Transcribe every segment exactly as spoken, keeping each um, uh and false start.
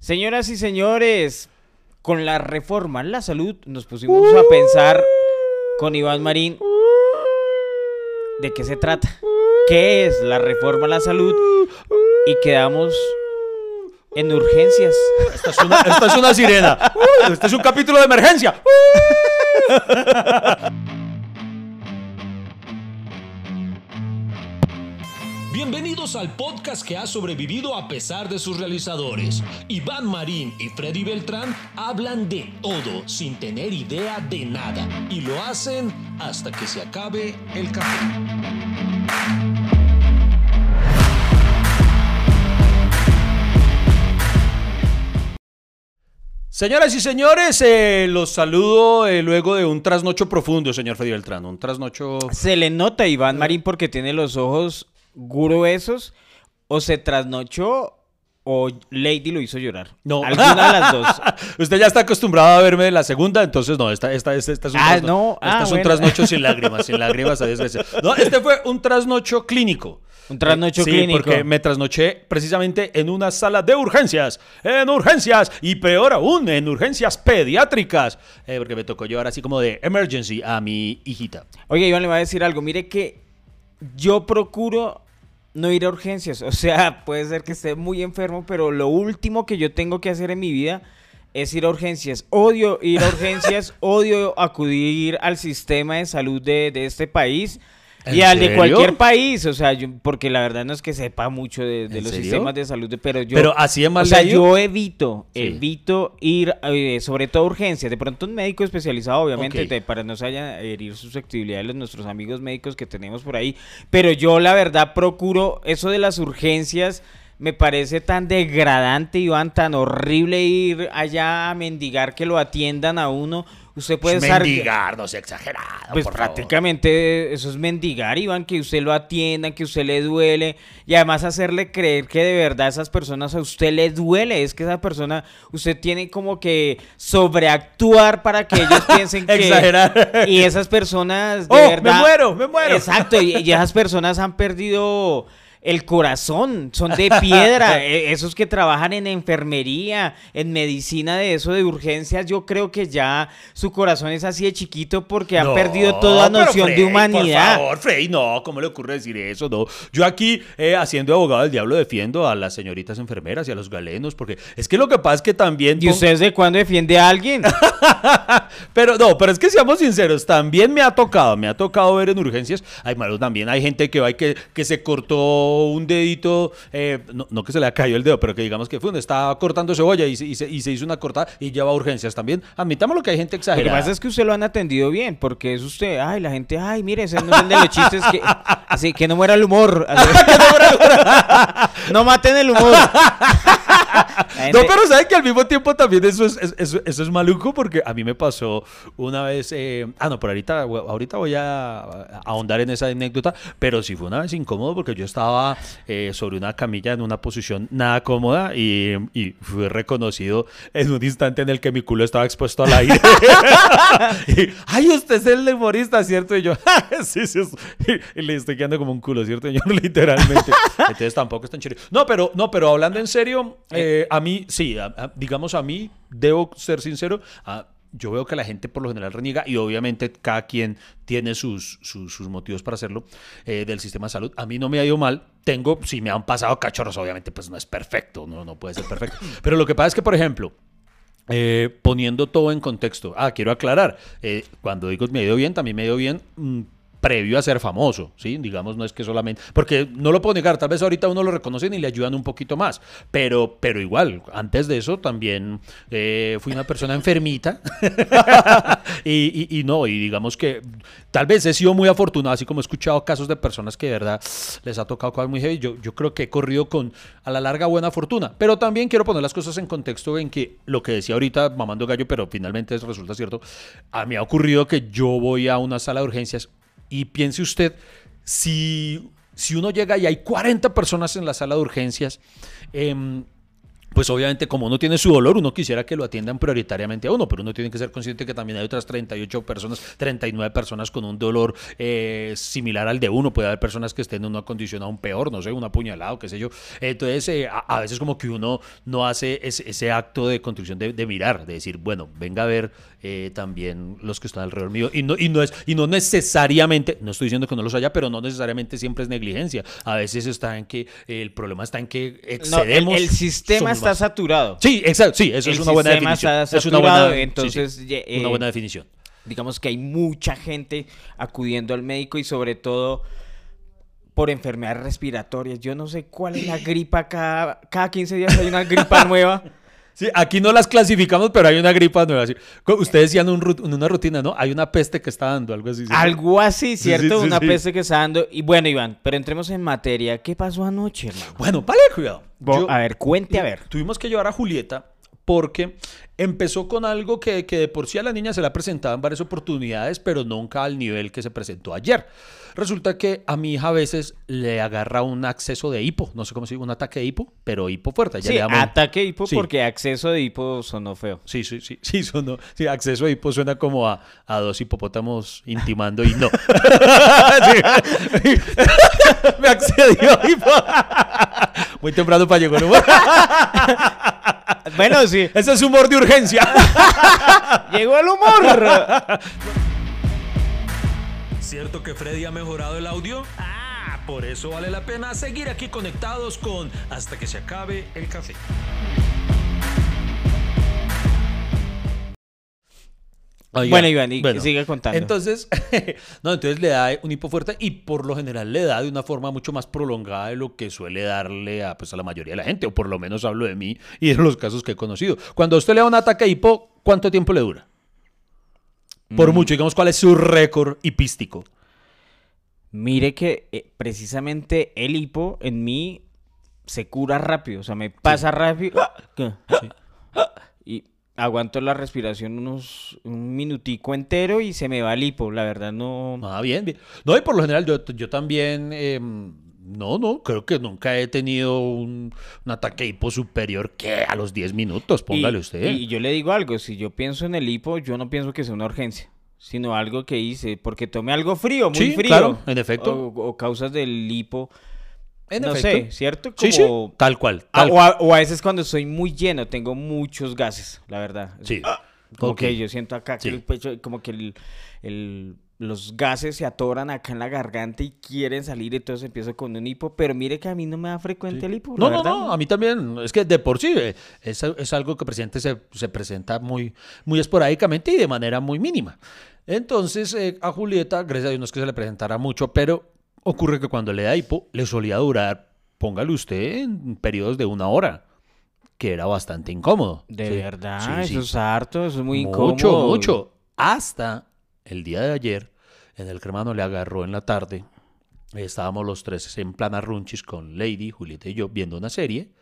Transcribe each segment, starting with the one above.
Señoras y señores, con la reforma en la salud nos pusimos uh, a pensar con Iván Marín uh, de qué se trata, uh, qué es la reforma en la salud uh, y quedamos en urgencias. Esta es una, esta es una sirena, uh, este es un capítulo de emergencia. Uh. Bienvenidos al podcast que ha sobrevivido a pesar de sus realizadores. Iván Marín y Freddy Beltrán hablan de todo sin tener idea de nada y lo hacen hasta que se acabe el café. Señoras y señores, eh, los saludo eh, luego de un trasnocho profundo, señor Freddy Beltrán, un trasnocho... Se le nota a Iván Marín porque tiene los ojos... gruesos, o se trasnochó o Lady lo hizo llorar. No. Alguna de las dos. Usted ya está acostumbrado a verme en la segunda, entonces no, esta, esta, esta, esta es un, ah, trasno... no. ah, esta es bueno. un trasnocho sin lágrimas, sin lágrimas a desgracia. No, este fue un trasnocho clínico. Un trasnocho eh, sí, clínico. Sí, porque me trasnoché precisamente en una sala de urgencias, en urgencias, y peor aún, en urgencias pediátricas, eh, porque me tocó llevar así como de emergency a mi hijita. Oye, Iván, le voy a decir algo, mire que yo procuro... no ir a urgencias, o sea, puede ser que esté muy enfermo, pero lo último que yo tengo que hacer en mi vida es ir a urgencias. Odio ir a urgencias, odio acudir al sistema de salud de, de este país y al de cualquier país, o sea, yo, porque la verdad no es que sepa mucho de, de los serio? sistemas de salud, de, pero yo, pero así es mal o sea, yo evito, sí. evito ir, eh, sobre todo a urgencias. De pronto un médico especializado, obviamente, okay. de, para no se haya herir susceptibilidad de los, nuestros amigos médicos que tenemos por ahí. Pero yo la verdad procuro eso de las urgencias. Me parece tan degradante, Iván, tan horrible ir allá a mendigar que lo atiendan a uno. Usted puede estar... mendigar, no sea exagerado, pues por prácticamente favor. Eso es mendigar, Iván, que usted lo atienda, que usted le duele. Y además hacerle creer que de verdad esas personas a usted le duele. Es que esa persona, usted tiene como que sobreactuar para que ellos piensen que... exagerar. Y esas personas de oh, verdad... me muero, me muero. Exacto, y, y esas personas han perdido... el corazón, son de piedra. Esos que trabajan en enfermería, en medicina, de eso, de urgencias, yo creo que ya su corazón es así de chiquito porque no, han perdido toda noción Frey, de humanidad. Por favor, Frey, no, ¿cómo le ocurre decir eso? No, yo aquí, eh, haciendo abogado del diablo, defiendo a las señoritas enfermeras y a los galenos, porque es que lo que pasa es que también... ¿Y usted de cuándo defiende a alguien? Pero no, pero es que seamos sinceros, también me ha tocado, me ha tocado ver en urgencias, ay, malo, también hay gente que va y que, que se cortó un dedito, eh, no, no que se le cayó el dedo, pero que digamos que fue donde estaba cortando cebolla y se, y, se, y se hizo una cortada y lleva a urgencias también. Admitámoslo que hay gente exagerada. Lo que pasa es que usted lo han atendido bien, porque es usted, ay, la gente, ay, mire, ese no es el de los chistes, que, así, que no muera el humor. Así, que no muera el humor. No maten el humor. Gente... no, pero saben que al mismo tiempo también eso es, eso, eso es maluco, porque a mí me pasó una vez, eh, ah, no, pero ahorita, ahorita voy a ahondar en esa anécdota, pero sí fue una vez incómodo porque yo estaba Eh, sobre una camilla en una posición nada cómoda y, y fui reconocido en un instante en el que mi culo estaba expuesto al aire. Y, ay, usted es el humorista, ¿cierto? Y yo, sí, sí, y le estoy quedando como un culo, ¿cierto? Y yo, literalmente. Entonces tampoco es tan chido. No, pero, no, pero hablando en serio, eh, a mí, sí, a, a, digamos a mí, debo ser sincero, a yo veo que la gente por lo general reniega y obviamente cada quien tiene sus, sus, sus motivos para hacerlo, eh, del sistema de salud. A mí no me ha ido mal. Tengo, si me han pasado cachorros, obviamente pues no es perfecto, no, no puede ser perfecto. Pero lo que pasa es que, por ejemplo, eh, poniendo todo en contexto, ah, quiero aclarar, eh, cuando digo me ha ido bien, también me ha ido bien... Mmm, previo a ser famoso, ¿sí? Digamos, no es que solamente... porque no lo puedo negar, tal vez ahorita uno lo reconocen y le ayudan un poquito más, pero, pero igual, antes de eso también eh, fui una persona enfermita y, y, y no, y digamos que tal vez he sido muy afortunado, así como he escuchado casos de personas que de verdad les ha tocado cosas muy heavy, yo, yo creo que he corrido con, a la larga, buena fortuna, pero también quiero poner las cosas en contexto en que lo que decía ahorita, mamando gallo, pero finalmente resulta cierto, a mí ha ocurrido que yo voy a una sala de urgencias. Y piense usted, si, si uno llega y hay cuarenta personas en la sala de urgencias, eh, pues obviamente como uno tiene su dolor, uno quisiera que lo atiendan prioritariamente a uno, pero uno tiene que ser consciente que también hay otras treinta y ocho personas, treinta y nueve personas con un dolor eh, similar al de uno. Puede haber personas que estén en una condición aún peor, no sé, un apuñalado, qué sé yo. Entonces, eh, a, a veces como que uno no hace ese, ese acto de contrición de, de mirar, de decir, bueno, venga a ver eh, también los que están alrededor mío. Y no, y, no es, y no necesariamente, no estoy diciendo que no los haya, pero no necesariamente siempre es negligencia. A veces está en que eh, el problema está en que excedemos. No, el, el sistema está más saturado. Sí, exacto, sí, eso el es una buena definición. Saturado, es una buena, entonces, sí, sí, eh, una buena definición. Digamos que hay mucha gente acudiendo al médico y sobre todo por enfermedades respiratorias. Yo no sé cuál es la gripa. Cada, cada quince días hay una gripa nueva. Sí, aquí no las clasificamos, pero hay una gripa nueva. Sí. Ustedes decían un, en una rutina, ¿no? Hay una peste que está dando, algo así. ¿Sí? Algo así, ¿cierto? Sí, sí, sí, una sí. peste que está dando. Y bueno, Iván, pero entremos en materia. ¿Qué pasó anoche, hermano? Bueno, vale, cuidado. Bo, Yo, a ver, cuente, a ver. Tuvimos que llevar a Julieta porque empezó con algo que, que de por sí a la niña se la presentaba en varias oportunidades, pero nunca al nivel que se presentó ayer. Resulta que a mi hija a veces le agarra un acceso de hipo, no sé cómo se dice, un ataque de hipo, pero hipo fuerte. Ya sí, le llaman... ataque de hipo, sí. Porque acceso de hipo sonó feo. Sí, sí, sí, sí, sonó. Sí, acceso de hipo suena como a, a dos hipopótamos intimando y no. Me accedió hipo. Muy temprano para llegar. Bueno, sí. Ese es humor de urgencia. Llegó el humor. ¿Cierto que Freddy ha mejorado el audio? Ah, por eso vale la pena seguir aquí conectados con Hasta que se acabe el café. Oiga, bueno, Iván, y bueno, sigue contando. Entonces, no, entonces le da un hipo fuerte y por lo general le da de una forma mucho más prolongada de lo que suele darle a, pues, a la mayoría de la gente, o por lo menos hablo de mí y de los casos que he conocido. Cuando a usted le da un ataque de hipo, ¿cuánto tiempo le dura? Por mm. mucho, digamos, ¿cuál es su récord hipístico? Mire que eh, precisamente el hipo en mí se cura rápido, o sea, me pasa sí. rápido. Sí. Y aguanto la respiración unos un minutico entero y se me va el hipo, la verdad no... Ah, bien, bien. No, y por lo general yo, yo también... Eh, no, no, creo que nunca he tenido un, un ataque de hipo superior que a los diez minutos, póngale y, usted. Y yo le digo algo, si yo pienso en el hipo, yo no pienso que sea una urgencia, sino algo que hice, porque tomé algo frío, muy sí, frío. Claro, en efecto. O, o causas del hipo, en no efecto. sé, ¿cierto? Como, sí, sí, tal cual. Tal o, a, o a veces cuando soy muy lleno, tengo muchos gases, la verdad. Sí. Ah, como okay. que yo siento acá, sí. que el pecho, como que el... el los gases se atoran acá en la garganta y quieren salir, entonces empiezo con un hipo, pero mire que a mí no me da frecuente sí. el hipo. No, no, no, a mí también, es que de por sí eh, es, es algo que presente, se, se presenta muy, muy esporádicamente y de manera muy mínima. Entonces eh, a Julieta, gracias a Dios, no es que se le presentara mucho, pero ocurre que cuando le da hipo, le solía durar, póngale usted, en periodos de una hora. Que era bastante incómodo. De sí. verdad, sí, eso sí. es harto, eso es muy mucho, incómodo. Mucho, mucho, hasta... El día de ayer, en el que hermano le agarró en la tarde, estábamos los tres en plan arrunchis con Lady, Julieta y yo viendo una serie,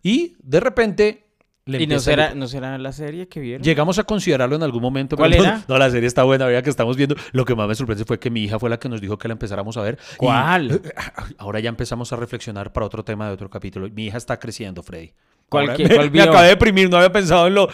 y de repente... Le ¿Y no será, a... no será la serie que vieron? Llegamos a considerarlo en algún momento. ¿Cuál pero... era? No, la serie está buena, ahora que estamos viendo. Lo que más me sorprende fue que mi hija fue la que nos dijo que la empezáramos a ver. ¿Cuál? Y... Ahora ya empezamos a reflexionar para otro tema de otro capítulo. Mi hija está creciendo, Freddy. ¿Cuál, qué, cuál me, me acabé de deprimir, no había pensado en lo,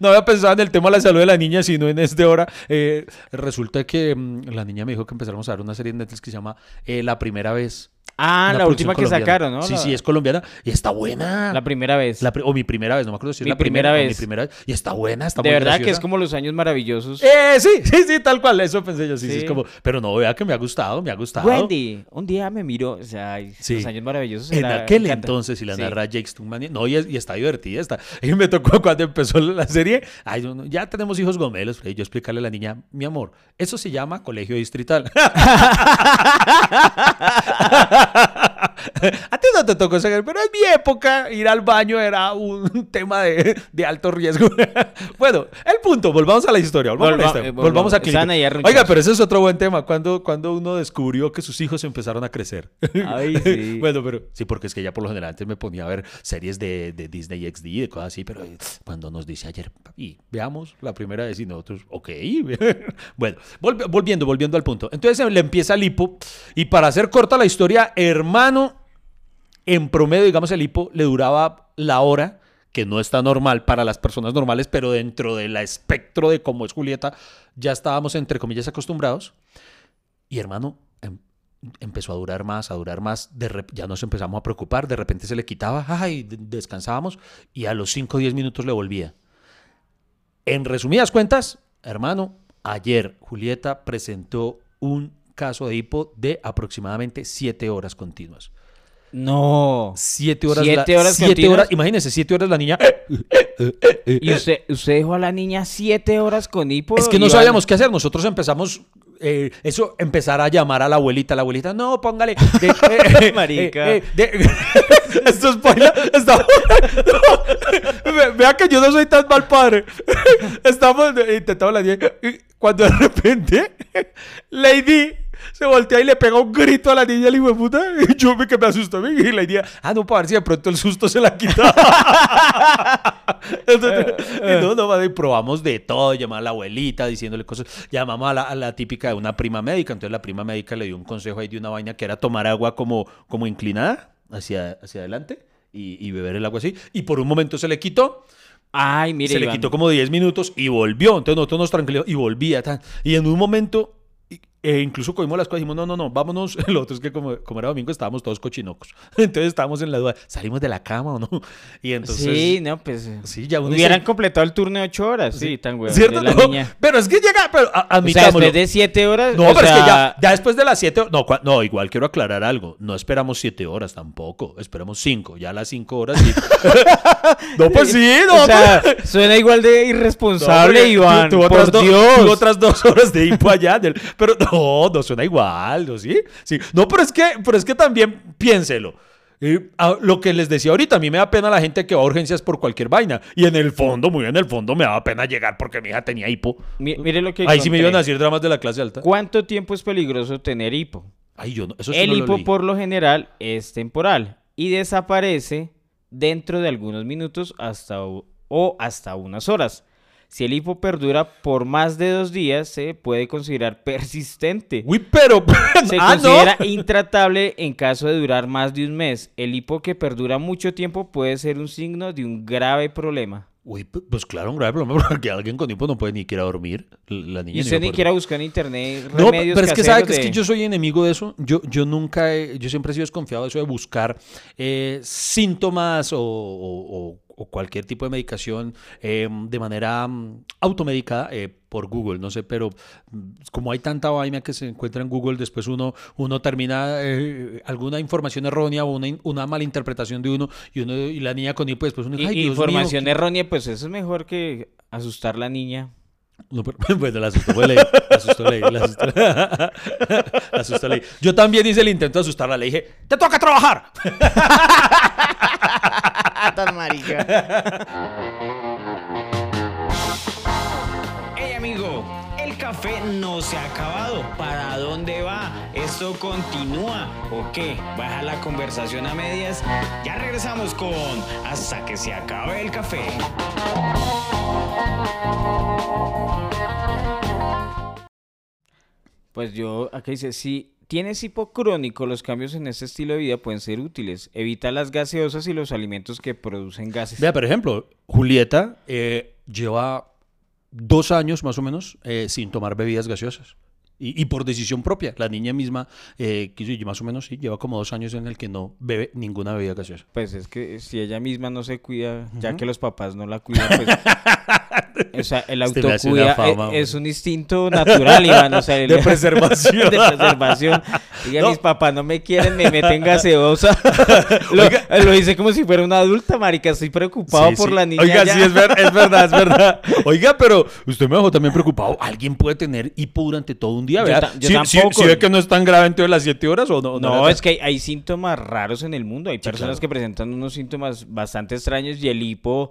no había pensado en el tema de la salud de la niña, sino en esta hora. Eh, resulta que mmm, la niña me dijo que empezáramos a ver una serie en Netflix que se llama eh, La Primera Vez. Ah, la última que colombiana. Sacaron, ¿no? Sí, la... sí, es colombiana y está buena. La primera vez. La pri... O mi primera vez, no me acuerdo si es mi la primera, primera vez. Mi primera vez. Y está buena, está buena. De muy verdad graciosa. Que es como los años maravillosos. Eh, sí, sí, sí, tal cual, eso pensé yo. Sí, sí, sí es como, pero no, vea que me ha gustado, me ha gustado. Wendy, un día me miró, o sea, sí. los años maravillosos. En la... aquel entonces, y la sí. narra Jake Stumania. No, y, es, y está divertida, está. Y me tocó cuando empezó la serie. Ay, no, ya tenemos hijos gomelos, y yo explicarle a la niña, mi amor, eso se llama colegio distrital. A ti no te tocó sacar, pero en mi época ir al baño era un tema de, de alto riesgo. Bueno, el punto, volvamos a la historia. Volvamos, Volva, a, la historia, eh, volvamos a clínica. Oiga, pero ese es otro buen tema. Cuando, cuando uno descubrió que sus hijos empezaron a crecer. Ay, sí. Bueno, pero sí, porque es que ya por lo general antes me ponía a ver series de, de Disney equis de, de cosas así, pero cuando nos dice ayer, y veamos la primera vez y nosotros, ok. Bueno, volv, volviendo, volviendo al punto. Entonces le empieza el hipo y para hacer corta la historia, hermano, en promedio, digamos, el hipo le duraba la hora que no está normal para las personas normales, pero dentro del espectro de cómo es Julieta, ya estábamos, entre comillas, acostumbrados. Y hermano, em, empezó a durar más, a durar más, de rep, ya nos empezamos a preocupar, de repente se le quitaba, ay, descansábamos, y a los cinco o diez minutos le volvía. En resumidas cuentas, hermano, ayer Julieta presentó un caso de hipo de aproximadamente siete horas continuas. No. Siete horas. Siete la, horas. Siete horas. Imagínense, siete horas la niña. Y usted, usted dejó a la niña siete horas con hipo. Es que no sabíamos qué hacer. Nosotros empezamos eh, eso, empezar a llamar a la abuelita. La abuelita, no, póngale. De, eh, Marica. Eh, eh, de... Esto es paila. Está... No. Vea que yo no soy tan mal padre. Estamos intentando la niña. Cuando de repente, Lady se voltea y le pega un grito a la niña, el hijo de puta. Y yo me, que me asustó a mí. Y la niña, ah, no, para ver si de pronto el susto se la quita. Entonces, y no, no, y probamos de todo. Llamamos a la abuelita, diciéndole cosas. Llamamos a la, a la típica de una prima médica. Entonces la prima médica le dio un consejo ahí de una vaina que era tomar agua como, como inclinada hacia, hacia adelante y, y beber el agua así. Y por un momento se le quitó. Ay, mire, se Iván. le quitó como diez minutos y volvió. Entonces nosotros nos tranquilizamos y volvía. Tan, y en un momento... E incluso cogimos las cosas y dijimos, no, no, no, vámonos. Lo otro es que como, como era domingo estábamos todos cochinocos. Entonces estábamos en la duda, ¿salimos de la cama o no? Y entonces... Sí, no, pues... Sí, ya hubieran se... completado el turno de ocho horas. Sí, sí tan güey. ¿Cierto? La no, niña. Pero es que llega... Pero admitámoslo. O sea, después de siete horas... No, pero sea... es que ya, ya después de las siete horas... No, cua... no, igual quiero aclarar algo. No esperamos siete horas tampoco. Esperamos cinco. Ya a las cinco horas sí. No, pues sí, no. O sea, pues... suena igual de irresponsable, no, Iván. Tú, tú por Dios. Dos, tú otras dos horas de hipo allá. Del... Pero... No, No, no suena igual, ¿no? ¿Sí? Sí. No, pero es que, pero es que también piénselo. Eh, a, lo que les decía ahorita, a mí me da pena la gente que va a urgencias por cualquier vaina. Y en el fondo, muy en el fondo, me daba pena llegar porque mi hija tenía hipo. M mire lo que Ahí encontré. Sí me iban a decir dramas de la clase alta. ¿Cuánto tiempo es peligroso tener hipo? Ay, yo no, eso sí el no lo hipo leí. Por lo general es temporal y desaparece dentro de algunos minutos hasta o, o hasta unas horas. Si el hipo perdura por más de dos días, se puede considerar persistente. Uy, pero... Se ah, considera no. intratable en caso de durar más de un mes. El hipo que perdura mucho tiempo puede ser un signo de un grave problema. Uy, pues claro, un grave problema, porque alguien con hipo no puede ni quiera dormir. La niña y usted ni, ni quiera buscar en internet remedios. No, pero es que sabe de... que es que yo soy enemigo de eso. Yo, yo nunca, he, yo siempre he sido desconfiado de eso de buscar eh, síntomas o, o, o cualquier tipo de medicación eh, de manera um, automedicada eh, por Google, no sé, pero como hay tanta vaina que se encuentra en Google, después uno, uno termina eh, alguna información errónea o una, una mala interpretación de uno y uno y la niña con hipo, después uno dice, ay, Dios información mío, errónea, pues eso es mejor que asustar a la niña. No, pero, bueno, la asustó la ley, la asustó la ley, la asustó, la asustó la ley. Yo también hice el intento de asustarla, le dije, ¡te toca trabajar! Tan marica. Hey amigo, el café no se ha acabado. ¿Para dónde va? ¿Esto continúa o qué? ¿Baja la conversación a medias? Ya regresamos con Hasta que se acabe el café. Pues yo, acá dice, si tienes hipo crónico, los cambios en este estilo de vida pueden ser útiles. Evita las gaseosas y los alimentos que producen gases. Vea, por ejemplo, Julieta eh, lleva dos años más o menos eh, sin tomar bebidas gaseosas. Y, y por decisión propia. La niña misma, eh, más o menos, sí, lleva como dos años en el que no bebe ninguna bebida gaseosa. Pues es que si ella misma no se cuida, uh-huh. ya que los papás no la cuidan, pues... O sea, el autocuida fama, es, es un instinto natural, Iván. O sea, el... De preservación. De preservación. Diga, no. Mis papás no me quieren, me meten gaseosa. lo, lo hice como si fuera una adulta, marica. Estoy preocupado sí, por sí. la niña. Oiga, ya. sí, es, ver, es verdad, es verdad. Oiga, pero usted me dejó también preocupado. ¿Alguien puede tener hipo durante todo un día? ¿Verdad? Yo, yo ¿Sí, tampoco. ¿Sí ve que no es tan grave entre las siete horas o no? No, no es que hay, hay síntomas raros en el mundo. Hay sí, personas claro. que presentan unos síntomas bastante extraños y el hipo...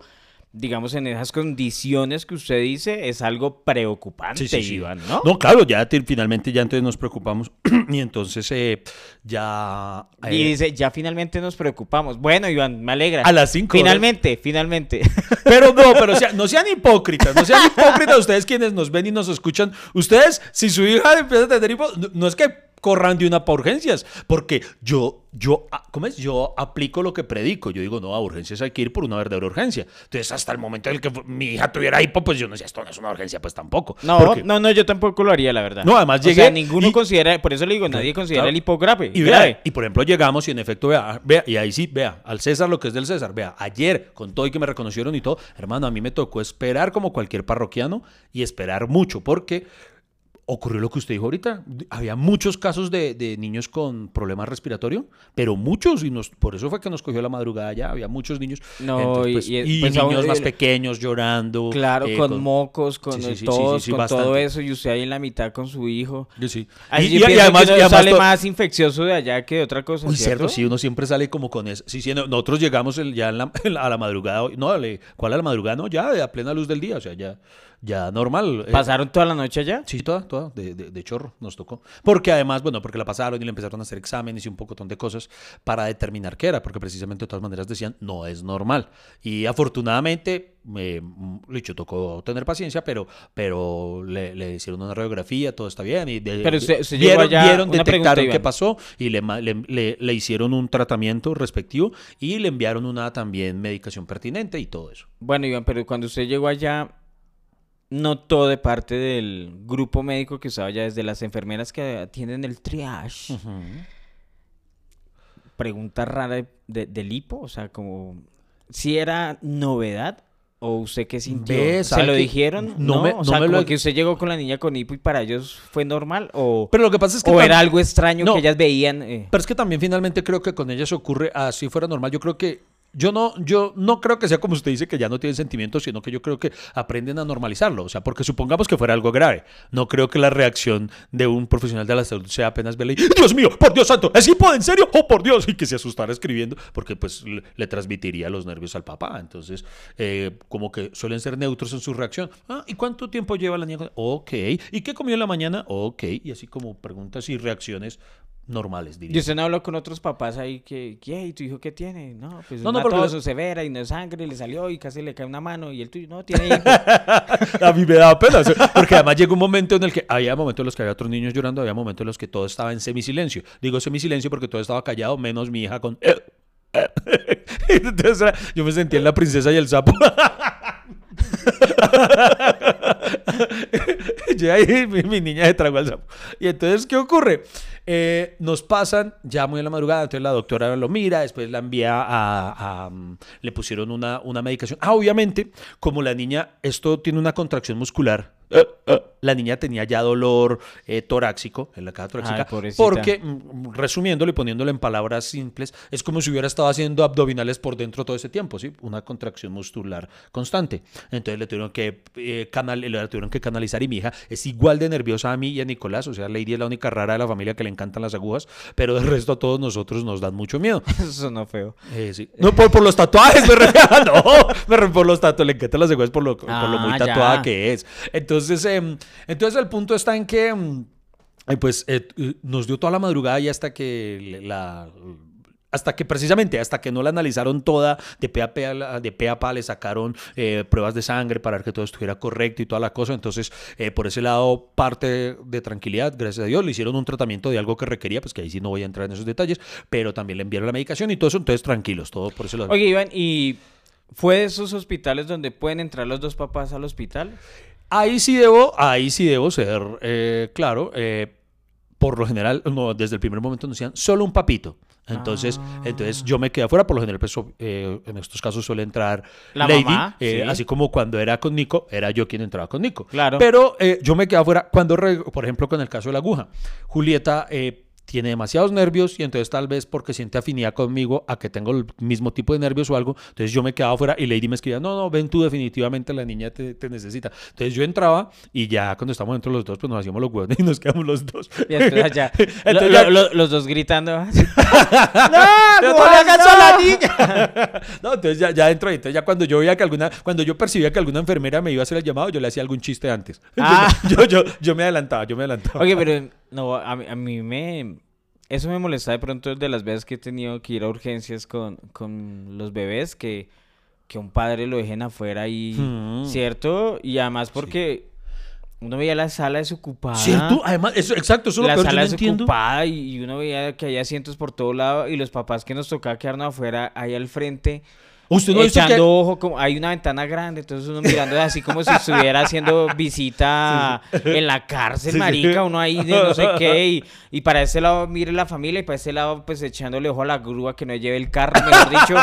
digamos, en esas condiciones que usted dice, es algo preocupante, sí, sí, sí. Iván, ¿no? No, claro, ya te, finalmente ya entonces nos preocupamos y entonces eh, ya... Eh, y dice, ya finalmente nos preocupamos. Bueno, Iván, me alegra. A las cinco. Finalmente, horas. finalmente. Pero no, pero sea, no sean hipócritas, no sean hipócritas ustedes quienes nos ven y nos escuchan. Ustedes, si su hija empieza a tener hipo, no, no es que... corran de una para urgencias, porque yo, yo, ¿cómo es? Yo aplico lo que predico. Yo digo, no, a urgencias hay que ir por una verdadera urgencia. Entonces, hasta el momento en el que mi hija tuviera hipo, pues yo no decía, esto no es una urgencia, pues tampoco. No, porque... no, no, yo tampoco lo haría, la verdad. No, además llegué... O sea, ninguno y... considera, por eso le digo, nadie considera claro. el hipo grave. Y, grave. Vea, y por ejemplo, llegamos y en efecto, vea, vea, y ahí sí, vea, al César lo que es del César, vea, ayer, con todo y que me reconocieron y todo, hermano, a mí me tocó esperar como cualquier parroquiano y esperar mucho, porque... ocurrió lo que usted dijo ahorita. Había muchos casos de, de niños con problemas respiratorios, pero muchos, y nos, por eso fue que nos cogió la madrugada ya. Había muchos niños. No, entonces, pues, y, y, y pues, niños más pequeños llorando. Claro, eh, con, con mocos, con sí, sí, tos, sí, sí, sí, con todo eso. Y usted ahí en la mitad con su hijo. Sí, sí. Ahí y, y, y además, que uno y además sale todo... más infeccioso de allá que de otra cosa. Muy cierto, sí, uno siempre sale como con eso. Sí, sí, nosotros llegamos el, ya en la, a la madrugada. No, dale, ¿cuál a la madrugada? No, ya a plena luz del día. O sea, ya. Ya normal. ¿Pasaron eh, toda la noche allá? Sí, toda, toda, de, de, de chorro nos tocó. Porque además, bueno, porque la pasaron y le empezaron a hacer exámenes y un pocotón de cosas para determinar qué era, porque precisamente de todas maneras decían, no es normal. Y afortunadamente, me, Licho, tocó tener paciencia, pero, pero le, le hicieron una radiografía, todo está bien. Y de, pero se, se vieron, vieron detectaron pregunta, qué pasó y le, le, le, le hicieron un tratamiento respectivo y le enviaron una también medicación pertinente y todo eso. Bueno, Iván, pero cuando usted llegó allá... notó de parte del grupo médico que usaba ya desde las enfermeras que atienden el triage. Uh-huh. Pregunta rara de, de, del hipo, o sea, como si era novedad o usted qué sintió. Ve, ¿se lo que dijeron? No, no, me, no, o sea, me como lo... que usted llegó con la niña con hipo y para ellos fue normal o, pero lo que pasa es que o tam... era algo extraño no, que ellas veían. Eh. Pero es que también finalmente creo que con ellas ocurre así fuera normal. Yo creo que Yo no, yo no creo que sea como usted dice que ya no tienen sentimientos, sino que yo creo que aprenden a normalizarlo. O sea, porque supongamos que fuera algo grave. No creo que la reacción de un profesional de la salud sea apenas verle y ¡Dios mío! ¡Por Dios santo! ¿Es hipo? ¿En serio? ¡Oh, por Dios! Y que se asustara escribiendo porque pues le transmitiría los nervios al papá. Entonces, eh, como que suelen ser neutros en su reacción. Ah, ¿y cuánto tiempo lleva la niña? Ok. ¿Y qué comió en la mañana? Ok. Y así como preguntas y reacciones normales, diría. Y usted no habló con otros papás ahí que, ¿y tu hijo qué tiene? No, pues no, una no, tos lo... severa y no es sangre, le salió y casi le cae una mano y el tuyo no tiene hijo. A mí me daba pena, porque además llegó un momento en el que había momentos en los que había otros niños llorando, había momentos en los que todo estaba en semisilencio. Digo semisilencio porque todo estaba callado, menos mi hija con... Entonces yo me sentía en La Princesa y el Sapo. Yo ahí, mi, mi niña se tragó al sapo. Y entonces, ¿qué ocurre? Eh, nos pasan ya muy en la madrugada. Entonces la doctora lo mira, después la envía a... a le pusieron una, una medicación. Ah, obviamente, como la niña, esto tiene una contracción muscular. La niña tenía ya dolor eh, torácico en la caja torácica. Ay, porque, resumiéndolo y poniéndolo en palabras simples, es como si hubiera estado haciendo abdominales por dentro todo ese tiempo, ¿sí? Una contracción muscular constante. Entonces le tuvieron que, eh, canal, le tuvieron que canalizar y mi hija es igual de nerviosa a mí y a Nicolás. O sea, Lady es la única rara de la familia que le encantan las agujas, pero del resto a todos nosotros nos dan mucho miedo. Eso sonó feo. Eh, sí. No, por, por los tatuajes, me refiero. No, me refiero por los tatuajes. Le encantan las agujas por lo, ah, por lo muy tatuada ya que es. Entonces, Entonces, eh, entonces el punto está en que eh, pues, eh, nos dio toda la madrugada y hasta que la... Hasta que precisamente, hasta que no la analizaron toda, de pe a pe, de pe a pa, le sacaron eh, pruebas de sangre para ver que todo estuviera correcto y toda la cosa. Entonces, eh, por ese lado, parte de tranquilidad, gracias a Dios, le hicieron un tratamiento de algo que requería, pues que ahí sí no voy a entrar en esos detalles, pero también le enviaron la medicación y todo eso, entonces tranquilos, todo por ese lado. Oye, Iván, ¿y fue de esos hospitales donde pueden entrar los dos papás al hospital? Ahí sí debo, ahí sí debo ser eh, claro. Eh, por lo general, no, desde el primer momento nos decían solo un papito. Entonces, ah. entonces yo me quedé afuera. Por lo general, pues, eh, en estos casos suele entrar la Lady, mamá, eh, sí. Así como cuando era con Nico, era yo quien entraba con Nico. Claro. Pero eh, yo me quedé afuera cuando, por ejemplo, con el caso de la aguja, Julieta. Eh, tiene demasiados nervios y entonces tal vez porque siente afinidad conmigo a que tengo el mismo tipo de nervios o algo, entonces yo me quedaba afuera y Lady me escribía, no, no, ven tú, definitivamente la niña te, te necesita. Entonces yo entraba y ya cuando estábamos dentro los dos, pues nos hacíamos los huevos y nos quedamos los dos. Y entonces ya, entonces, lo, lo, lo, los dos gritando. ¡No, no, no le hagas a la niña! No, entonces ya, ya entro y entonces ya cuando yo veía que alguna, cuando yo percibía que alguna enfermera me iba a hacer el llamado, yo le hacía algún chiste antes. Ah. Yo, yo, yo, yo me adelantaba, yo me adelantaba. Oye, okay, pero... No, a mí, a mí me... Eso me molesta de pronto de las veces que he tenido que ir a urgencias con, con los bebés, que, que un padre lo dejen afuera y... Mm. ¿Cierto? Y además porque... Sí. Uno veía la sala desocupada. ¿Cierto? Además, eso, exacto, eso es lo peor, yo no entiendo. La sala desocupada y uno veía que había asientos por todo lado y los papás que nos tocaba quedarnos afuera, ahí al frente, ¿usted no echando que... ojo, como, hay una ventana grande, entonces uno mirando así como si estuviera haciendo visita sí, sí. en la cárcel, sí, marica, uno ahí de no sé qué, y, y para ese lado mire la familia y para ese lado pues echándole ojo a la grúa que no lleve el carro, mejor dicho.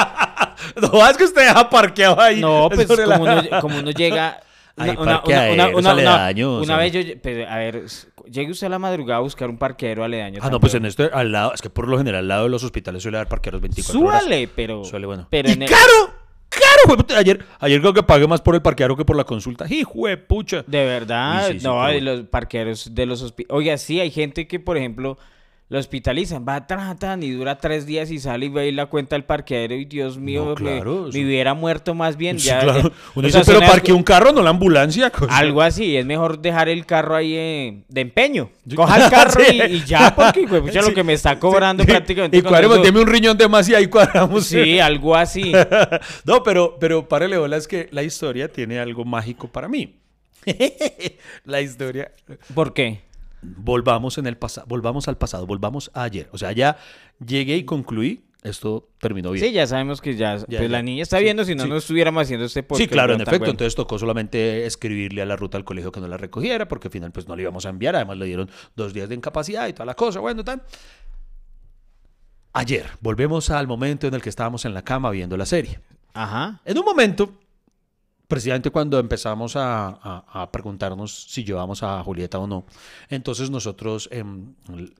No, es que usted deja parqueado ahí. No, pues como, la... uno, como uno llega... Una, Ay, una, una, una, una, una, aledaño, una, una vez yo, pues, a ver, llegue usted a la madrugada a buscar un parqueadero aledaño. Ah, no, pues en esto, al lado, es que por lo general al lado de los hospitales suele haber parqueaderos veinticuatro horas. Súbale, pero... Suele, bueno. Pero y en el... ¡Claro! ¡Claro! Ayer, ayer creo que pagué más por el parqueadero que por la consulta. ¡Hijo de pucha! De verdad, sí, sí, no, sí, los parqueaderos de los hospitales... Oiga, sí, hay gente que, por ejemplo... Lo hospitalizan, va, tratan y dura tres días y sale y ve ahí la cuenta del parqueadero y Dios mío, no, claro, me, me hubiera muerto más bien. Ya, sí, claro. Uno dice, pero parqueó un carro, no la ambulancia. Cosa. Algo así, es mejor dejar el carro ahí eh, de empeño. Coja el carro sí. y, y ya, porque pues, pucha, sí, lo que me está cobrando sí, prácticamente. Y cuadremos, deme un riñón de más y ahí cuadramos. Sí, algo así. No, pero, pero párale, hola, es que la historia tiene algo mágico para mí. La historia. ¿Por qué? Volvamos en el pasado, volvamos al pasado, volvamos a ayer. O sea, ya llegué y concluí. Esto terminó bien. Sí, ya sabemos que ya, ya pues ya. La niña está sí, viendo, si no, sí. no estuviéramos haciendo este podcast. Sí, claro, en efecto. Bueno. Entonces tocó solamente escribirle a la ruta al colegio que no la recogiera, porque al final pues no le íbamos a enviar. Además le dieron dos días de incapacidad y toda la cosa. Bueno, tal. Ayer, volvemos al momento en el que estábamos en la cama viendo la serie. Ajá. En un momento... Precisamente cuando empezamos a, a, a preguntarnos si llevamos a Julieta o no, entonces nosotros eh, el,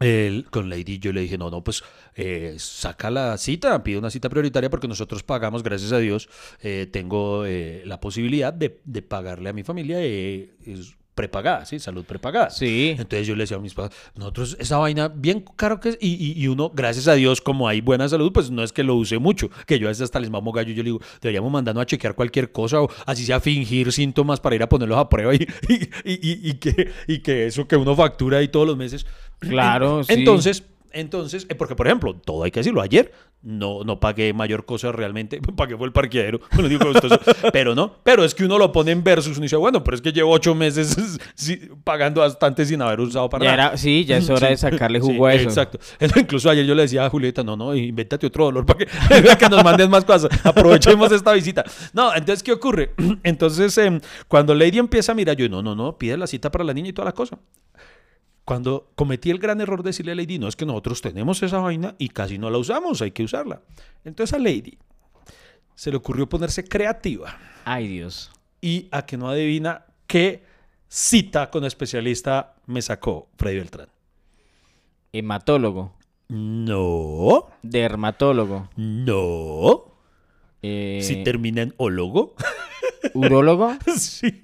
el, con Lady yo le dije, no, no, pues eh, saca la cita, pide una cita prioritaria porque nosotros pagamos, gracias a Dios, eh, tengo eh, la posibilidad de, de pagarle a mi familia eh, es prepagada, ¿sí? Salud prepagada. Sí. Entonces yo le decía a mis papás, nosotros esa vaina bien caro que es, y, y, y uno, gracias a Dios, como hay buena salud, pues no es que lo use mucho, que yo a veces hasta les mamo gallo, yo le digo, deberíamos mandarnos a chequear cualquier cosa o así sea fingir síntomas para ir a ponerlos a prueba y, y, y, y, y, que, y que eso que uno factura ahí todos los meses. Claro, en, sí. Entonces... Entonces, porque por ejemplo, todo hay que decirlo, ayer no, no pagué mayor cosa realmente, pagué fue el parqueadero, bueno, digo costoso, pero no, pero es que uno lo pone en versus, uno dice, bueno, pero es que llevo ocho meses sí, pagando bastante sin haber usado para ya nada. Era, sí, ya es hora sí, de sacarle jugo sí, a eso. Exacto, entonces, incluso ayer yo le decía a Julieta, no, no, invéntate otro dolor para que, que nos manden más cosas, aprovechemos esta visita. No, entonces, ¿qué ocurre? Entonces, eh, cuando Lady empieza a mirar, yo, no, no, no, pide la cita para la niña y toda la cosa. Cuando cometí el gran error de decirle a Lady, no, es que nosotros tenemos esa vaina y casi no la usamos, hay que usarla. Entonces a Lady se le ocurrió ponerse creativa. Ay, Dios. Y a que no adivina qué cita con especialista me sacó Freddy Beltrán. Hematólogo. No. Dermatólogo. No. Eh... Si termina en ólogo. ¿Urólogo? Sí.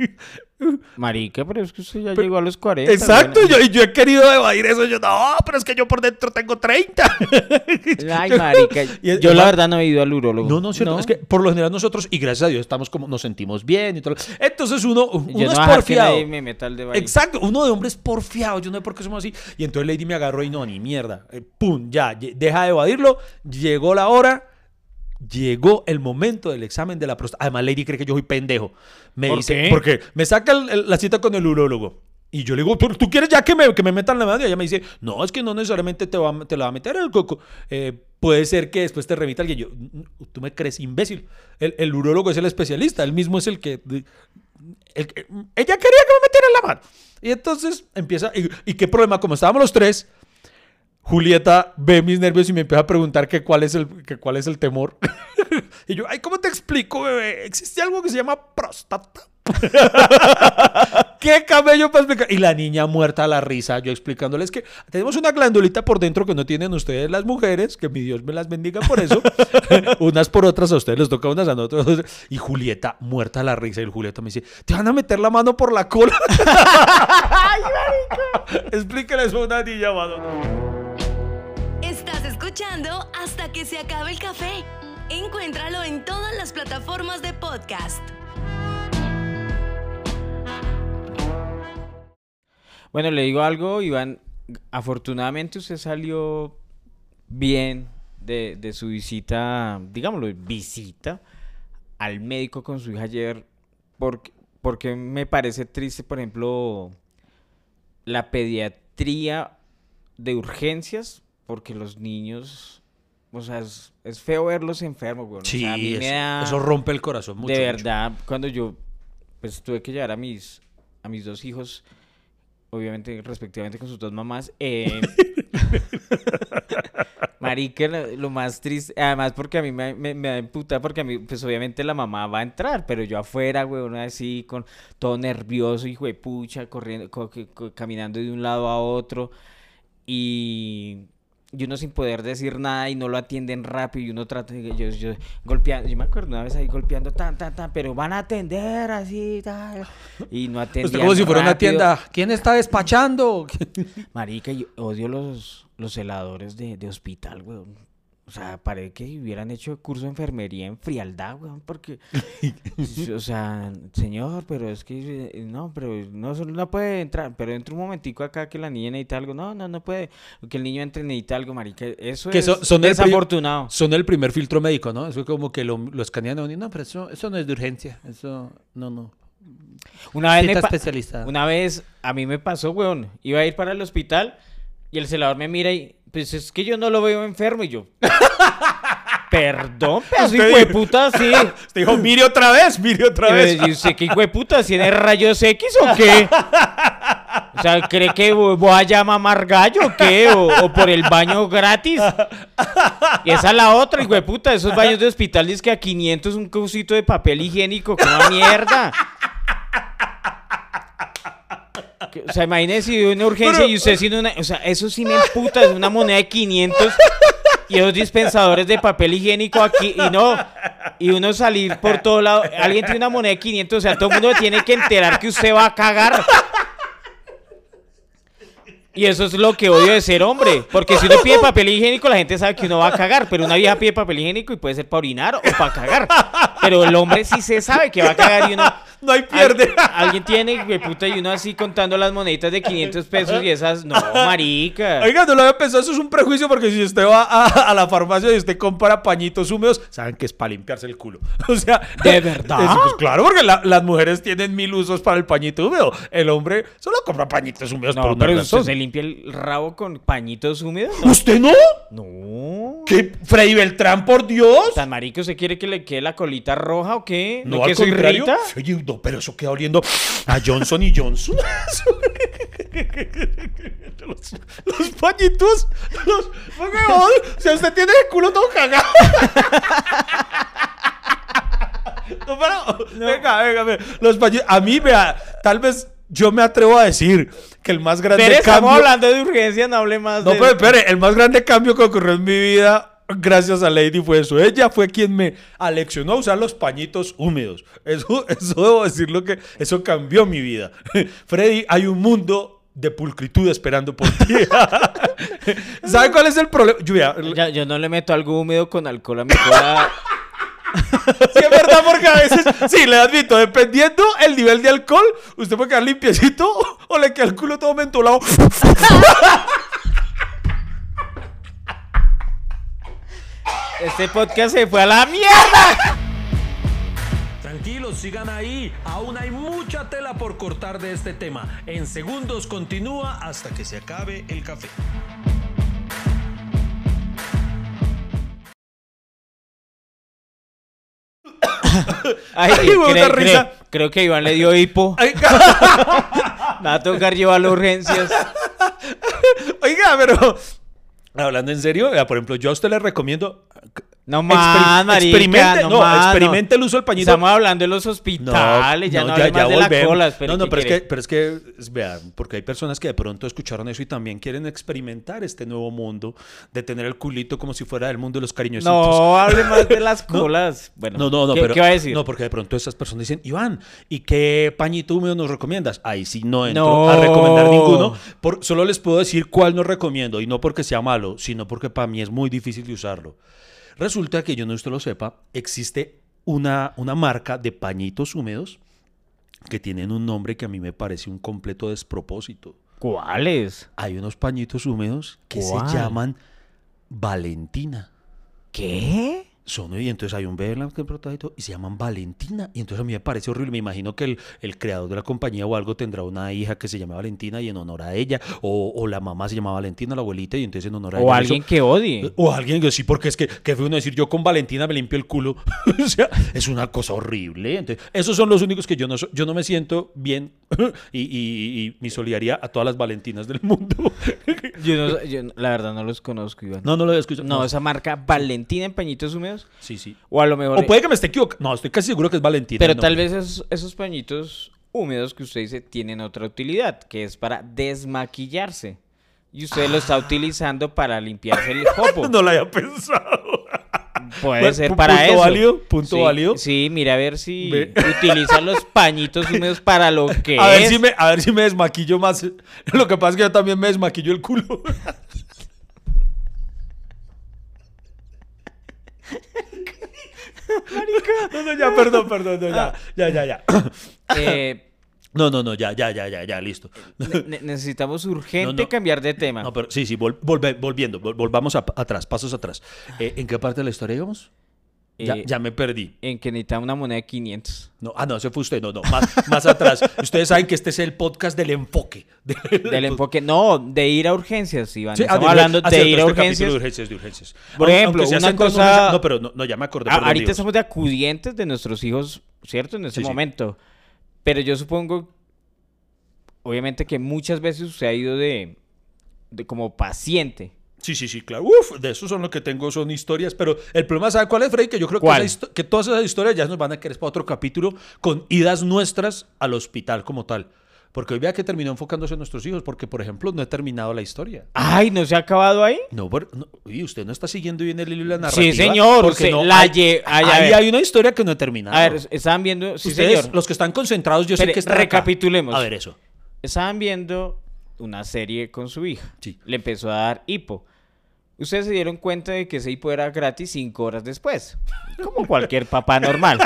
Marica, pero es que usted ya pero, llegó a los cuarenta. Exacto, bueno. yo, yo he querido evadir eso. Yo, no, pero es que yo por dentro tengo treinta. Ay, marica. Yo, yo la verdad no he ido al urólogo. No, no, cierto. ¿No? Es que por lo general nosotros, y gracias a Dios, estamos como, nos sentimos bien y todo. Entonces uno, uno yo no es porfiado. Que me meta el de exacto, uno de hombre es porfiado. Yo no sé por qué somos así. Y entonces Lady me agarró y no, ni mierda. Eh, pum, ya, deja de evadirlo. Llegó la hora. Llegó el momento del examen de la próstata. Además, Lady cree que yo soy pendejo. Me ¿Por dice, qué? Porque me saca el, el, la cita con el urólogo. Y yo le digo, ¿tú, tú quieres ya que me, que me metan la mano? Y ella me dice, no, es que no necesariamente te, va, te la va a meter el coco. Eh, puede ser que después te remita alguien. Yo, tú me crees imbécil. El, el urólogo es el especialista. Él mismo es el que... El, el, ella quería que me metieran la mano. Y entonces empieza... Y, ¿y qué problema? Como estábamos los tres... Julieta ve mis nervios y me empieza a preguntar que cuál es el, que cuál es el temor. Y yo, ay, ¿cómo te explico, bebé? Existe algo que se llama próstata. ¿Qué cabello para explicar? Y la niña muerta a la risa, yo explicándoles que tenemos una glandulita por dentro que no tienen ustedes las mujeres, que mi Dios me las bendiga por eso. Unas por otras, a ustedes les toca unas, a nosotros. Y Julieta muerta a la risa. Y Julieta me dice, te van a meter la mano por la cola. Ay, marica. Explíqueles a una niña, mano. Estás escuchando Hasta que se acabe el café. Encuéntralo en todas las plataformas de podcast. Bueno, le digo algo, Iván. Afortunadamente usted salió bien de, de su visita, digámoslo, visita al médico con su hija ayer. Porque, porque me parece triste, por ejemplo, la pediatría de urgencias, porque los niños, o sea, es, es feo verlos enfermos, güey. Sí, o sea, a mí eso, me da, eso rompe el corazón mucho. De verdad, mucho. Cuando yo, pues, tuve que llevar a mis, a mis dos hijos, obviamente, respectivamente con sus dos mamás, eh... Marica, lo más triste, además porque a mí me, me, me da emputa, porque a mí, pues obviamente la mamá va a entrar, pero yo afuera, weón, así, con todo nervioso, hijo de pucha, corriendo, co, co, caminando de un lado a otro, y, y uno sin poder decir nada, y no lo atienden rápido, y uno trata, yo, yo golpeando, yo me acuerdo una vez ahí golpeando, tan, tan, tan, pero van a atender, así, tal, y no atendían. Es como si fuera rápido. Una tienda, ¿quién está despachando? Marica, yo odio los... los celadores de, de hospital, weón. O sea, parece que hubieran hecho curso de enfermería en frialdad, weón, porque... o sea, señor, pero es que... No, pero no, no puede entrar. Pero entra un momentico acá que la niña necesita algo. No, no, no puede. Que el niño entre necesita algo, marica. Eso que es son, son desafortunado. El, son el primer filtro médico, ¿no? Eso es como que lo, lo escanean. No, pero eso, eso no es de urgencia. Eso... No, no. Una vez, especializada. Una vez a mí me pasó, weón. Iba a ir para el hospital... Y el celador me mira y... Pues es que yo no lo veo enfermo. Y yo... Perdón, pero hijo de puta, sí. Usted dijo, mire otra vez, mire otra vez. Y usted, ¿qué hijo de puta? ¿Tiene rayos X o qué? O sea, ¿cree que voy allá a mamar gallo o qué? ¿O, o por el baño gratis? Y esa es la otra, hijo de puta. Esos baños de hospital es que a quinientos un cosito de papel higiénico. ¡Qué una mierda! O sea, imagínese si una urgencia pero, y usted sin una... O sea, eso sí me emputa, es una moneda de quinientos y esos dispensadores de papel higiénico aquí y no... Y uno salir por todo lado... Alguien tiene una moneda de quinientos, o sea, todo el mundo tiene que enterar que usted va a cagar. Y eso es lo que odio de ser hombre. Porque si uno pide papel higiénico, la gente sabe que uno va a cagar. Pero una vieja pide papel higiénico y puede ser para orinar o para cagar. Pero el hombre sí se sabe que va a cagar y uno... No hay pierde. Al, alguien tiene, güey, puta, y uno así contando las moneditas de quinientos pesos y esas... No, marica. Oiga, no lo había pensado. Eso es un prejuicio porque si usted va a, a la farmacia y usted compra pañitos húmedos, saben que es para limpiarse el culo. O sea... ¿De verdad? Es, pues, claro, porque la, las mujeres tienen mil usos para el pañito húmedo. El hombre solo compra pañitos húmedos no, por una razón. ¿Se limpia el rabo con pañitos húmedos? ¿No? ¿Usted no? No. ¿Qué? ¿Freddy Beltrán, por Dios? ¿Tan marica usted quiere que le quede la colita roja o qué? ¿No, no que soy Rita? Oye, no, pero eso queda oliendo a Johnson y Johnson. los, los pañitos. Los, o sea, usted tiene el culo todo cagado. No, pero... No. Venga, venga, venga. Los pañitos... A mí, vea, tal vez... Yo me atrevo a decir que el más grande cambio... Pero estamos hablando de urgencia, no hable más de... No, pero espere, el más grande cambio que ocurrió en mi vida, gracias a Lady, fue eso. Ella fue quien me aleccionó a usar los pañitos húmedos. Eso, eso debo decirlo que... Eso cambió mi vida. Freddy, hay un mundo de pulcritud esperando por ti. ¿Sabe cuál es el problema? Yo, ya... yo, yo no le meto algo húmedo con alcohol a mi cola... Sí, es verdad, porque a veces, sí, le admito, dependiendo el nivel de alcohol, usted puede quedar limpiecito o le queda el culo todo mentolado. Este podcast se fue a la mierda. Tranquilos, sigan ahí. Aún hay mucha tela por cortar de este tema. En segundos continúa hasta que se acabe el café. Ay, Ay, cre cre creo que Iván le dio hipo. Ay, va a tocar llevarlo a urgencias. Oiga, pero hablando en serio, por ejemplo, yo a usted le recomiendo no más, marica, experimente, no, no más, experimente no. El uso del pañito. Estamos hablando de los hospitales, no, ya no, no ya, ya de la cola. No, no, pero es, que, pero es que, vea, porque hay personas que de pronto escucharon eso y también quieren experimentar este nuevo mundo de tener el culito como si fuera del mundo de los cariñositos. No, hable más de las colas. No, bueno, no, no, no, ¿qué, pero, ¿qué va a decir? No, porque de pronto esas personas dicen, Iván, ¿y qué pañito húmedo nos recomiendas? Ahí sí no entro no. a recomendar ninguno. Por, solo les puedo decir cuál no recomiendo y no porque sea malo, sino porque para mí es muy difícil de usarlo. Resulta que, yo no usted lo sepa, existe una, una marca de pañitos húmedos que tienen un nombre que a mí me parece un completo despropósito. ¿Cuáles? Hay unos pañitos húmedos que ¿Cuál? se llaman Valentina. ¿Qué? Son, y entonces hay un Beltrán que protagonizó y se llaman Valentina. Y entonces a mí me parece horrible. Me imagino que el, el creador de la compañía o algo tendrá una hija que se llama Valentina y en honor a ella. O, o la mamá se llama Valentina, la abuelita, y entonces en honor a o ella. O alguien eso, que odie. O alguien que sí, porque es que, que fue uno decir yo con Valentina me limpio el culo. O sea, es una cosa horrible. Entonces, esos son los únicos que yo no, yo no me siento bien. y, y, y mi solidaridad a todas las Valentinas del mundo. yo, no, yo la verdad no los conozco, Iván. No, no los escucho. No, no, esa marca Valentina en pañitos húmedos. Sí, sí. O a lo mejor... O puede que me esté equivocando. No, estoy casi seguro que es Valentina. Pero no, tal vez esos, esos pañitos húmedos que usted dice tienen otra utilidad, que es para desmaquillarse. Y usted ah. lo está utilizando para limpiarse el jopo. No lo había pensado. Puede bueno, ser para punto eso. Válido, punto sí, válido. Sí, mira a ver si Ve. utiliza los pañitos húmedos para lo que a es. Ver si me, a ver si me desmaquillo más. Lo que pasa es que yo también me desmaquillo el culo. Marica. No, no, ya, perdón, perdón, no, ya, ya, ya, ya. Eh, no, no, no, ya, ya, ya, ya, ya, listo. Ne necesitamos urgente no, no. cambiar de tema. No, pero sí, sí, vol volve volviendo, vol volvamos a atrás, pasos atrás. Eh, ¿En qué parte de la historia íbamos? Eh, ya, ya me perdí. En que necesitaba una moneda de quinientos. No, ah, no, ese fue usted, no, no, más, más atrás. Ustedes saben que este es el podcast del enfoque. Del, del, del enfoque, no, de ir a urgencias, Iván. Sí, Estamos ah, de, hablando de, de ir a urgencias. De urgencias, de urgencias. Por ejemplo, una cosa... No, pero no, no, ya me acordé. A, ahorita Dios. Somos de acudientes de nuestros hijos, ¿cierto? En ese sí, momento. Sí. Pero yo supongo, obviamente, que muchas veces usted ha ido de, de como paciente. Sí, sí, sí, claro. Uf, de esos son lo que tengo, son historias. Pero el problema, ¿sabe cuál es, Freddy? Que yo creo que, esa que todas esas historias ya nos van a querer para otro capítulo con idas nuestras al hospital como tal. Porque hoy vea que terminó enfocándose en nuestros hijos, porque, por ejemplo, no he terminado la historia. ¡Ay! ¿No se ha acabado ahí? No, pero... No, y usted no está siguiendo bien el hilo y la narrativa. Sí, señor. Porque se no, la hay, lle ay, ahí hay una historia que no he terminado. A ver, estaban viendo... Sí, ustedes, señor. Los que están concentrados, yo pero, sé que están recapitulemos. Acá. A ver, eso. Estaban viendo una serie con su hija. Sí. Le empezó a dar hipo. Ustedes se dieron cuenta de que ese hipo era gratis cinco horas después. Como cualquier papá normal.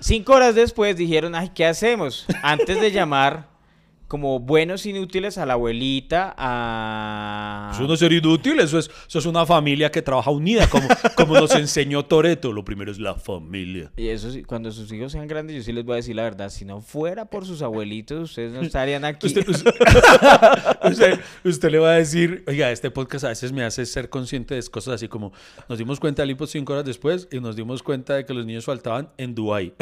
Cinco horas después dijeron, ay, ¿qué hacemos? Antes de llamar como buenos inútiles a la abuelita, a... Eso no es ser inútil, eso es, eso es una familia que trabaja unida, como, como nos enseñó Toretto. Lo primero es la familia. Y eso sí, cuando sus hijos sean grandes, yo sí les voy a decir la verdad. Si no fuera por sus abuelitos, ustedes no estarían aquí. Usted, usted, usted, usted le va a decir, oiga, este podcast a veces me hace ser consciente de cosas así como, nos dimos cuenta del hipo cinco horas después y nos dimos cuenta de que los niños faltaban en Dubái.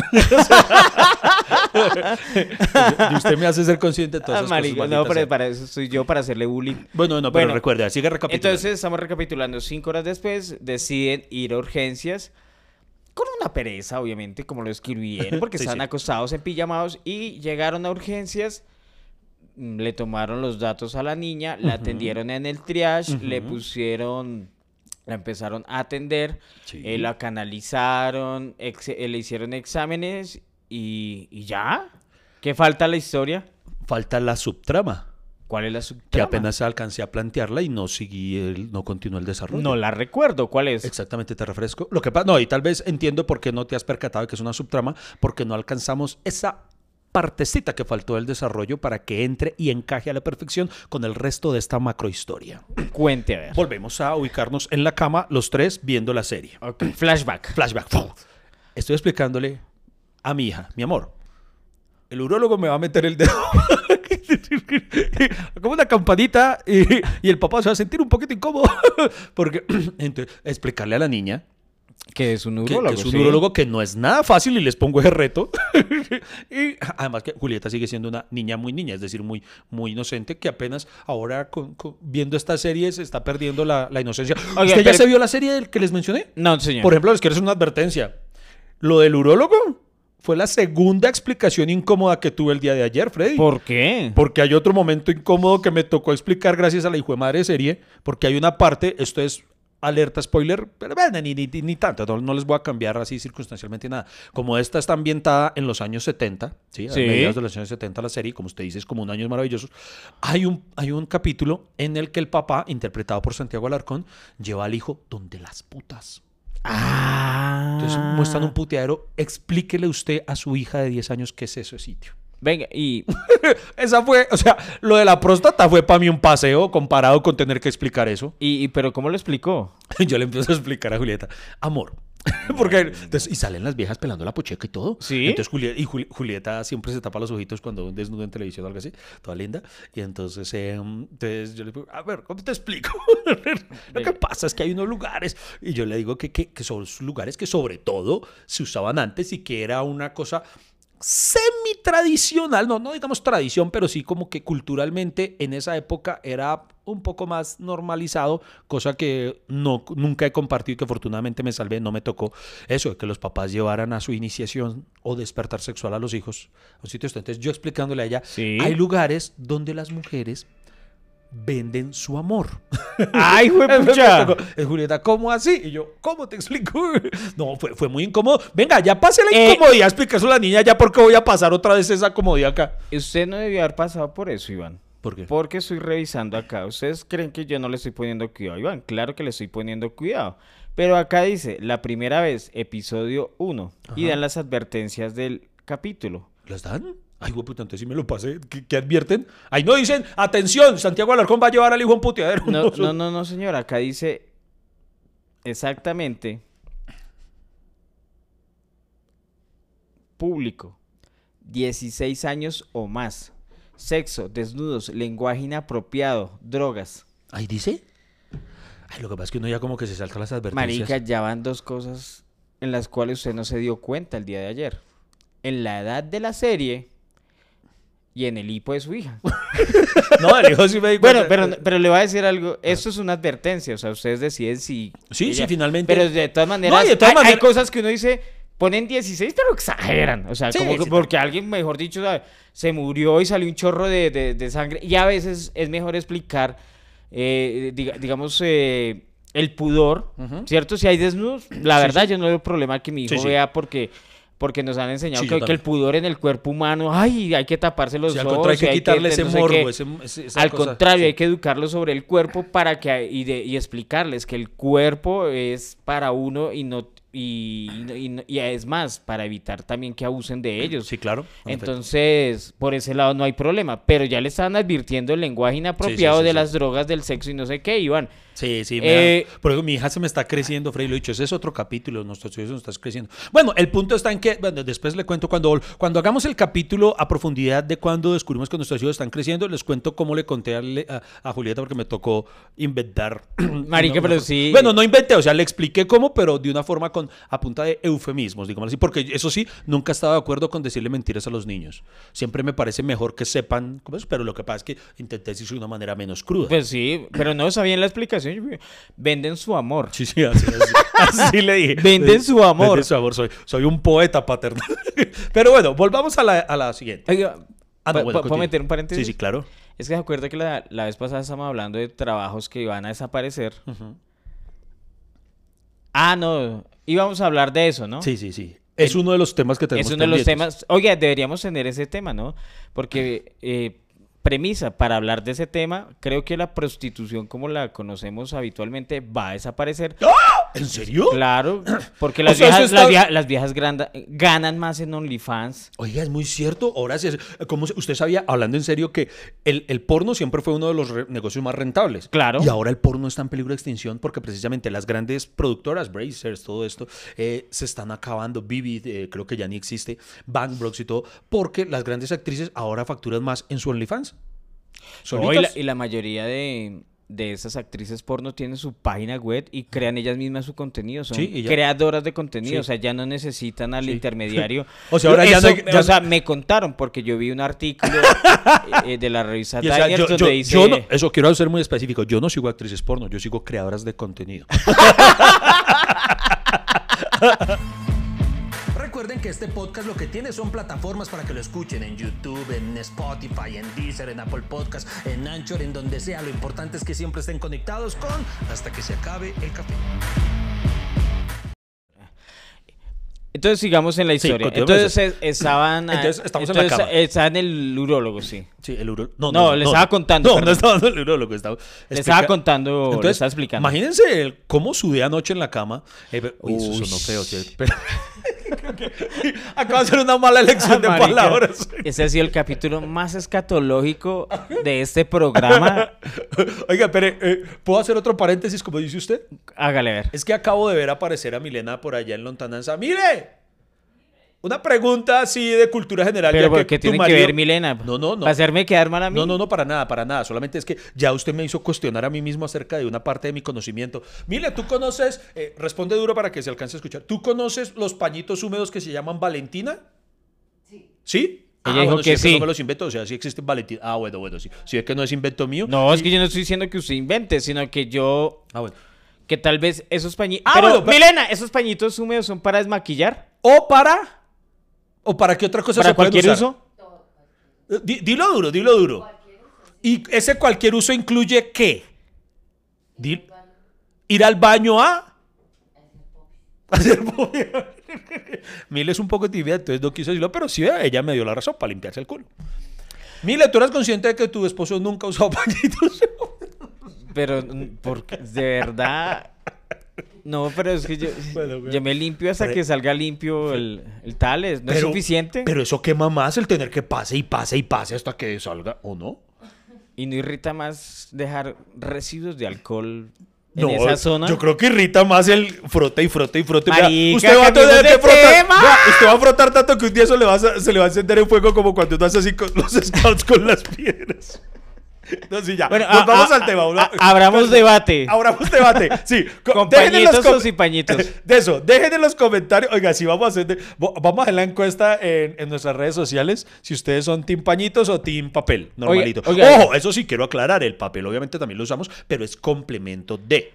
Y usted me hace ser consciente de todas esas ah, marico, cosas. No, pero para eso soy yo, para hacerle bullying. Bueno, no, pero bueno, recuerda, sigue recapitulando. Entonces, estamos recapitulando. Cinco horas después, deciden ir a urgencias con una pereza, obviamente, como lo escribieron, porque sí, estaban sí. acostados en pijamados y llegaron a urgencias. Le tomaron los datos a la niña, la uh-huh. atendieron en el triage, uh-huh. le pusieron... La empezaron a atender, sí. eh, la canalizaron, ex, eh, le hicieron exámenes y, y ya. ¿Qué falta la historia? Falta la subtrama. ¿Cuál es la subtrama? Que apenas alcancé a plantearla y no seguí, el, no continuó el desarrollo. No la recuerdo. ¿Cuál es? Exactamente, te refresco. Lo que pasa, no, y tal vez entiendo por qué no te has percatado de que es una subtrama, porque no alcanzamos esa partecita que faltó del desarrollo para que entre y encaje a la perfección con el resto de esta macrohistoria. Cuente, a ver. Volvemos a ubicarnos en la cama, los tres, viendo la serie. Okay. Flashback. Flashback. Estoy explicándole a mi hija, mi amor, el urólogo me va a meter el dedo como una campanita y, y el papá se va a sentir un poquito incómodo. Porque, entonces, explicarle a la niña que es un urólogo. Que, que es un sí. urólogo que no es nada fácil y les pongo ese reto. Y además que Julieta sigue siendo una niña muy niña, es decir, muy, muy inocente, que apenas ahora con, con, viendo esta serie se está perdiendo la, la inocencia. Oiga, ¿usted pero... ya se vio la serie del que les mencioné? No, señor. Por ejemplo, les quiero hacer una advertencia. Lo del urólogo fue la segunda explicación incómoda que tuve el día de ayer, Freddy. ¿Por qué? Porque hay otro momento incómodo que me tocó explicar gracias a la hijo de madre serie, porque hay una parte, esto es... alerta spoiler, pero bueno, ni, ni, ni tanto, no, no les voy a cambiar así circunstancialmente nada. Como esta está ambientada en los años setenta, ¿sí? Sí. A mediados de los años setenta la serie, como usted dice, es como un año maravilloso. Hay un, hay un capítulo en el que el papá, interpretado por Santiago Alarcón, lleva al hijo donde las putas. Ah. Entonces muestran un puteadero. Explíquele usted a su hija de diez años qué es ese sitio. Venga, y esa fue, o sea, lo de la próstata fue para mí un paseo comparado con tener que explicar eso. ¿Y, y pero cómo lo explicó? Yo le empiezo a explicar a Julieta, amor. Porque entonces, y salen las viejas pelando la pocheca y todo. Sí. Entonces Julieta, y Jul, Julieta siempre se tapa los ojitos cuando un desnudo en televisión o algo así, toda linda. Y entonces, eh, entonces yo le digo, a ver, ¿cómo te explico? Lo que pasa es que hay unos lugares. Y yo le digo que, que, que son lugares que sobre todo se usaban antes y que era una cosa semi-tradicional. No, no digamos tradición, pero sí como que culturalmente en esa época era un poco más normalizado, cosa que no, nunca he compartido y que afortunadamente me salvé, no me tocó eso, de que los papás llevaran a su iniciación o despertar sexual a los hijos. Entonces yo explicándole a ella, ¿sí? Hay lugares donde las mujeres venden su amor. ¡Ay, juepucha! Julieta, ¿cómo así? Y yo, ¿cómo te explico? No, fue, fue muy incómodo. Venga, ya pase la eh, incomodidad, explícaselo a la niña ya, porque voy a pasar otra vez esa comodidad acá. Usted no debió haber pasado por eso, Iván. ¿Por qué? Porque estoy revisando acá. ¿Ustedes creen que yo no le estoy poniendo cuidado, Iván? Claro que le estoy poniendo cuidado. Pero acá dice, La Primera Vez, episodio uno. Ajá. Y dan las advertencias del capítulo. ¿Las dan? Ay, güey, puta, entonces sí me lo pasé. ¿Qué, qué advierten? Ahí no dicen, atención, Santiago Alarcón va a llevar al hijo a un puteadero. No, no, no, no, señor. Acá dice exactamente. Público. dieciséis años o más. Sexo, desnudos, lenguaje inapropiado, drogas. ¿Ahí dice? Ay, lo que pasa es que uno ya como que se salta las advertencias. Marica, ya van dos cosas en las cuales usted no se dio cuenta el día de ayer. En la edad de la serie... Y en el hipo de su hija. No, el hijo sí me dijo. Bueno, pero, pero le voy a decir algo. Esto es una advertencia. O sea, ustedes deciden si... Sí, ella... sí, finalmente. Pero de todas maneras, no, de todas hay, maneras... hay cosas que uno dice... Ponen dieciséis, pero exageran. O sea, sí, como sí, porque alguien, mejor dicho, ¿sabe? Se murió y salió un chorro de, de, de sangre. Y a veces es mejor explicar, eh, diga, digamos... Eh, el pudor, uh-huh. ¿Cierto? Si hay desnudos, la verdad sí, sí. Yo no veo problema que mi hijo sí, sí. vea porque... Porque nos han enseñado sí, que, que el pudor en el cuerpo humano, ay, hay que taparse los sí, ojos. Al contrario, hay que quitarle ese morbo. Al contrario, hay que educarlos sobre el cuerpo para que y, de, y explicarles que el cuerpo es para uno y no y, y, y, y es más, para evitar también que abusen de ellos. Sí, claro. Entonces, por ese lado no hay problema. Pero ya le estaban advirtiendo el lenguaje inapropiado sí, sí, sí, de sí. las drogas, del sexo y no sé qué, Iván. Sí, sí, eh, da, porque mi hija se me está creciendo, Freddy, lo he dicho, ese es otro capítulo, nuestros estudios nos están creciendo. Bueno, el punto está en que, bueno, después le cuento, cuando, cuando hagamos el capítulo a profundidad de cuando descubrimos que nuestros estudios están creciendo, les cuento cómo le conté a, a, a Julieta, porque me tocó inventar. Marica, no, pero una, sí. Bueno, no inventé, o sea, le expliqué cómo, pero de una forma con, a punta de eufemismos, digamos así, porque eso sí, nunca estaba de acuerdo con decirle mentiras a los niños. Siempre me parece mejor que sepan cómo es, pero lo que pasa es que intenté decirlo de una manera menos cruda. Pues sí, pero no sabía bien la explicación. Venden su amor. Sí, sí, así, así, así le dije. Venden su amor. Venden su amor. Soy, soy un poeta paternal. Pero bueno, volvamos a la, a la siguiente. Ah, no, bueno, ¿puedo meter un paréntesis? Sí, sí, claro. Es que se acuerda que la, la vez pasada estábamos hablando de trabajos que iban a desaparecer. Uh-huh. Ah, no. Íbamos a hablar de eso, ¿no? Sí, sí, sí. Es El, uno de los temas que tenemos. Es uno de los temas. Oye, deberíamos tener ese tema, ¿no? Porque... Eh, premisa para hablar de ese tema, creo que la prostitución como la conocemos habitualmente va a desaparecer. ¡Ah! ¿En serio? Claro, porque las, o sea, viejas, está... las viejas, las viejas granda, ganan más en OnlyFans. Oiga, es muy cierto. Ahora sí, como usted sabía, hablando en serio, que el, el porno siempre fue uno de los re- negocios más rentables. Claro. Y ahora el porno está en peligro de extinción porque precisamente las grandes productoras, Brazers, todo esto, eh, se están acabando. Vivid, eh, creo que ya ni existe, Bang Bros y todo, porque las grandes actrices ahora facturan más en su OnlyFans. No, y, la, y la mayoría de, de esas actrices porno tienen su página web y crean ellas mismas su contenido. Son sí, creadoras de contenido, sí. O sea, ya no necesitan al sí. intermediario. O sea, ahora eso, ya no, ya o sea no. Me contaron porque yo vi un artículo eh, de la revista Time, o sea, donde yo, dice... Yo no, eso quiero ser muy específico. Yo no sigo actrices porno, yo sigo creadoras de contenido. Recuerden que este podcast lo que tiene son plataformas para que lo escuchen en YouTube, en Spotify, en Deezer, en Apple Podcast, en Anchor, en donde sea. Lo importante es que siempre estén conectados con Hasta que se acabe el café. Entonces sigamos en la historia. Sí, entonces estaban entonces, estamos entonces, en la cama. Estaba en el urólogo, sí. Sí, el urólogo. No, no, no, no le no, estaba contando. No, no estaba en el urólogo. Estaba... Le estaba contando, entonces, le estaba explicando. Imagínense el, cómo sudé anoche en la cama. Eh, pero, uy, eso sonó feo, ¿cierto? Creo que acaba de ser una mala elección ah, de palabras. Ese ha sido el capítulo más escatológico de este programa. Oiga, pero eh, ¿puedo hacer otro paréntesis como dice usted? Hágale ver. Es que acabo de ver aparecer a Milena por allá en lontananza. ¡Mire! Una pregunta así de cultura general. Pero ¿por qué tiene marido... que ver Milena? No, no, no. ¿Para hacerme quedar mal a mí? No, no, no, para nada, para nada. Solamente es que ya usted me hizo cuestionar a mí mismo acerca de una parte de mi conocimiento. Mire, tú conoces... Eh, responde duro para que se alcance a escuchar. ¿Tú conoces los pañitos húmedos que se llaman Valentina? Sí. ¿Sí? Ah, ella dijo bueno, que si sí. Es que no me los invento, o sea, sí existen Valentina. Ah, bueno, bueno, sí. Si es que no es invento mío. No, sí. Es que yo no estoy diciendo que usted invente, sino que yo... Ah, bueno. Que tal vez esos pañitos... Ah, pero, bueno, pero... Milena, ¿esos pañitos húmedos son para desmaquillar? O para... ¿O para qué otra cosa se puede usar? ¿Para cualquier uso? Dilo duro, dilo duro. ¿Y ese cualquier uso incluye qué? Dilo. Ir al baño a... hacer popis. Mile es un poco tibia, entonces no quiso decirlo, pero sí, ella me dio la razón para limpiarse el culo. Mile, ¿tú eres consciente de que tu esposo nunca ha usado pañitos? Pero, porque de verdad... No, pero es que yo, bueno, bueno. yo me limpio hasta pero, que salga limpio el, el tales. ¿No pero, es suficiente? Pero eso quema más el tener que pase y pase y pase hasta que salga, ¿o no? ¿Y no irrita más dejar residuos de alcohol en no, esa zona? Yo creo que irrita más el frote y frote y frote. Marica, usted va a tener que frotar. Vea, usted va a frotar tanto que un día eso le va a, se le va a encender el fuego como cuando uno hace así con los scouts con las piedras. No, sí, ya. Bueno, nos a, vamos a, al tema. A, a, abramos Entonces, debate. Abramos debate. Sí. Con pañitos o sin pañitos. De eso, dejen en los comentarios. Oiga, sí, vamos a hacer. De, vamos a hacer la encuesta en, en nuestras redes sociales si ustedes son team pañitos o team papel. Normalito. Oiga, oiga, Ojo, eso sí quiero aclarar. El papel, obviamente, también lo usamos, pero es complemento de.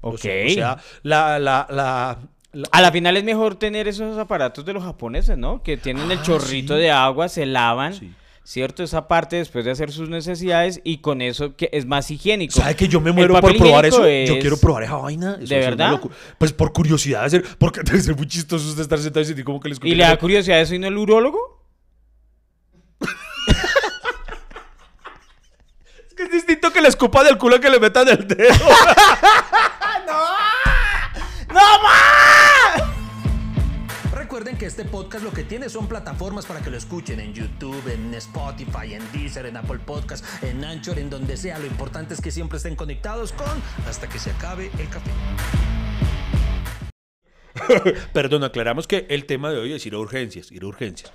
Ok. O sea, o sea la. la, la La... A la final es mejor tener esos aparatos de los japoneses, ¿no? Que tienen ah, el chorrito sí. de agua, se lavan. Sí. ¿Cierto? Esa parte después de hacer sus necesidades y con eso que es más higiénico. ¿Sabes que yo me muero por probar eso? Es... Yo quiero probar esa vaina. Eso ¿De verdad? Locu... Pues por curiosidad. Hacer... Porque debe ser muy chistoso usted estar sentado y sentir como que les... ¿Y le da curiosidad eso y no el urólogo? Es que es distinto que le escupan del culo que le metan el dedo. ¡No! ¡No más! Recuerden que este podcast lo que tiene son plataformas para que lo escuchen en YouTube, en Spotify, en Deezer, en Apple Podcast, en Anchor, en donde sea. Lo importante es que siempre estén conectados con Hasta que se acabe el café. Perdón, aclaramos que el tema de hoy es ir a urgencias, ir a urgencias.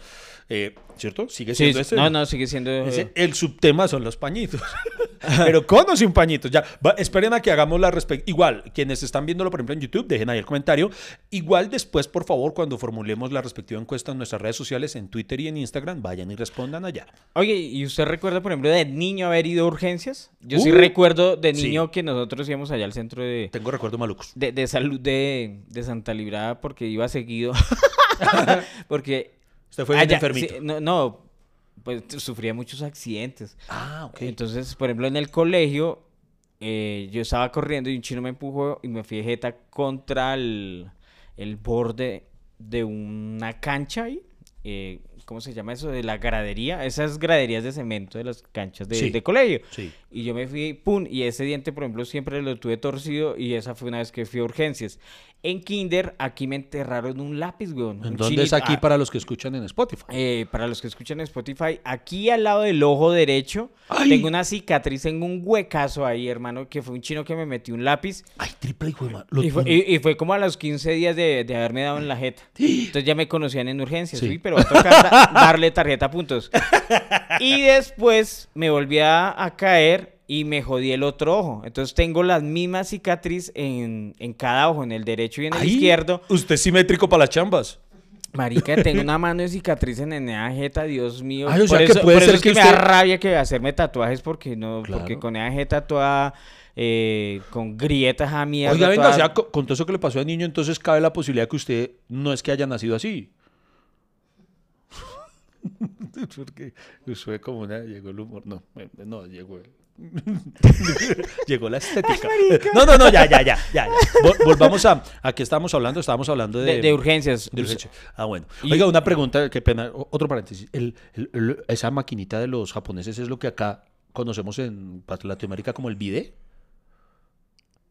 Eh, ¿Cierto? ¿Sigue siendo sí, este? No, no, sigue siendo... Ese, el subtema son los pañitos. Pero con o sin pañitos. Ya. Va, esperen a que hagamos la respectiva. Igual, quienes están viéndolo, por ejemplo, en YouTube, dejen ahí el comentario. Igual después, por favor, cuando formulemos la respectiva encuesta en nuestras redes sociales, en Twitter y en Instagram, vayan y respondan allá. Oye, ¿y usted recuerda, por ejemplo, de niño haber ido a urgencias? Yo uh, sí recuerdo de niño sí. que nosotros íbamos allá al centro de... Tengo recuerdos malucos. De, de salud de, de Santa Librada, porque iba seguido. Porque... Usted fue bien allá, enfermito. Sí, no, no, pues sufría muchos accidentes. Ah, ok. Entonces, por ejemplo, en el colegio, eh, yo estaba corriendo y un chino me empujó y me fui de jeta contra el, el borde de una cancha ahí. Eh, ¿Cómo se llama eso? De la gradería. Esas graderías de cemento de las canchas de, sí, de colegio. Sí. Y yo me fui, pum, y ese diente, por ejemplo, siempre lo tuve torcido y esa fue una vez que fui a urgencias. En kinder, aquí me enterraron un lápiz, weón. ¿En dónde es aquí ah, para los que escuchan en Spotify? Eh, para los que escuchan en Spotify, aquí al lado del ojo derecho, ¡ay! Tengo una cicatriz, tengo un huecazo ahí, hermano, que fue un chino que me metió un lápiz. ¡Ay, triple hijo de madre! Y fue, y, y fue como a los quince días de, de haberme dado en la jeta. Entonces ya me conocían en urgencias, sí, ¿sí? Pero va a tocar da, darle tarjeta a puntos. Y después me volví a, a caer... Y me jodí el otro ojo. Entonces tengo las mismas cicatriz en, en cada ojo, en el derecho y en el Ay, izquierdo. Usted es simétrico para las chambas. Marica, tengo una mano de cicatriz en esa jeta, Dios mío. Ay, o sea por que eso, puede por ser eso que, es que usted... me da rabia que hacerme tatuajes porque no, claro. porque con esa jeta toda eh, con grietas a mierda. Oiga, venga, toda... o sea, con, con todo eso que le pasó de niño, entonces cabe la posibilidad que usted no es que haya nacido así. Porque fue como una, llegó el humor. No, no, llegó el. Llegó la estética. Ay, no, no, no, ya, ya, ya, ya, ya. Volvamos a, a qué estábamos hablando. Estábamos hablando de, de, de urgencias. De urgencia. Ah, bueno. Y, Oiga, una pregunta, qué pena. Otro paréntesis. El, el, el, esa maquinita de los japoneses es lo que acá conocemos en Latinoamérica como el bidet.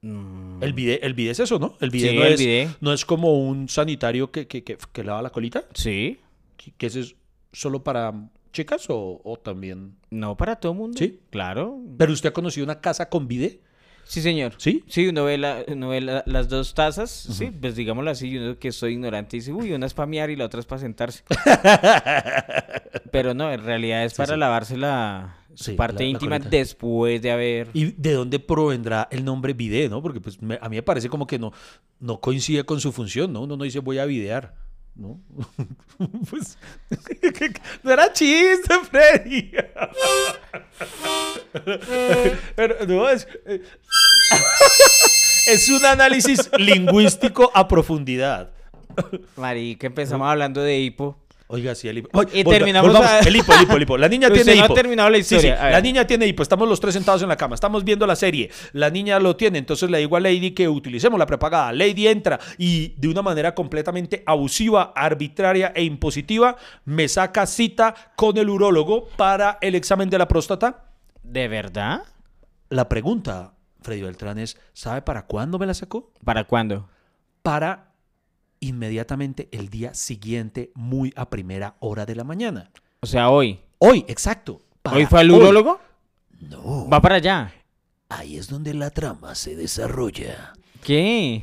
Mm. El bidet, el bidet es eso, ¿no? El bidet, sí, no, el es, bidet. no es como un sanitario que, que, que, que lava la colita. Sí. ¿Que, que ese es solo para chicas o, o también? No, para todo el mundo. Sí. Claro. ¿Pero usted ha conocido una casa con bidet? Sí, señor. ¿Sí? Sí, uno ve, la, uno ve la, las dos tazas, uh-huh. sí, pues digámoslo así, uno que soy ignorante dice, uy, una es para mear y la otra es para sentarse. Pero no, en realidad es sí, para sí. lavarse la sí, parte la, íntima la después de haber... ¿Y de dónde provendrá el nombre bidet, no? Porque pues me, a mí me parece como que no, no coincide con su función, ¿no? Uno no dice voy a videar, ¿no? Pues... ¡No era chiste, Freddy! Pero, no, es, es un análisis lingüístico a profundidad. Marica, empezamos hablando de hipo. Oiga, sí, el hipo. Oye, y volva, terminamos volvamos, a... el hipo, el hipo, el hipo. La niña tiene hipo. No ha terminado la historia. Sí, sí. La niña tiene hipo. Estamos los tres sentados en la cama. Estamos viendo la serie. La niña lo tiene. Entonces le digo a Lady que utilicemos la prepagada. Lady entra y de una manera completamente abusiva, arbitraria e impositiva me saca cita con el urólogo para el examen de la próstata. ¿De verdad? La pregunta, Freddy Beltrán, es ¿sabe para cuándo me la sacó? ¿Para cuándo? Para... inmediatamente el día siguiente, muy a primera hora de la mañana. O sea, hoy. Hoy, exacto. ¿Hoy fue al urólogo? No. Va para allá. Ahí es donde la trama se desarrolla. ¿Qué?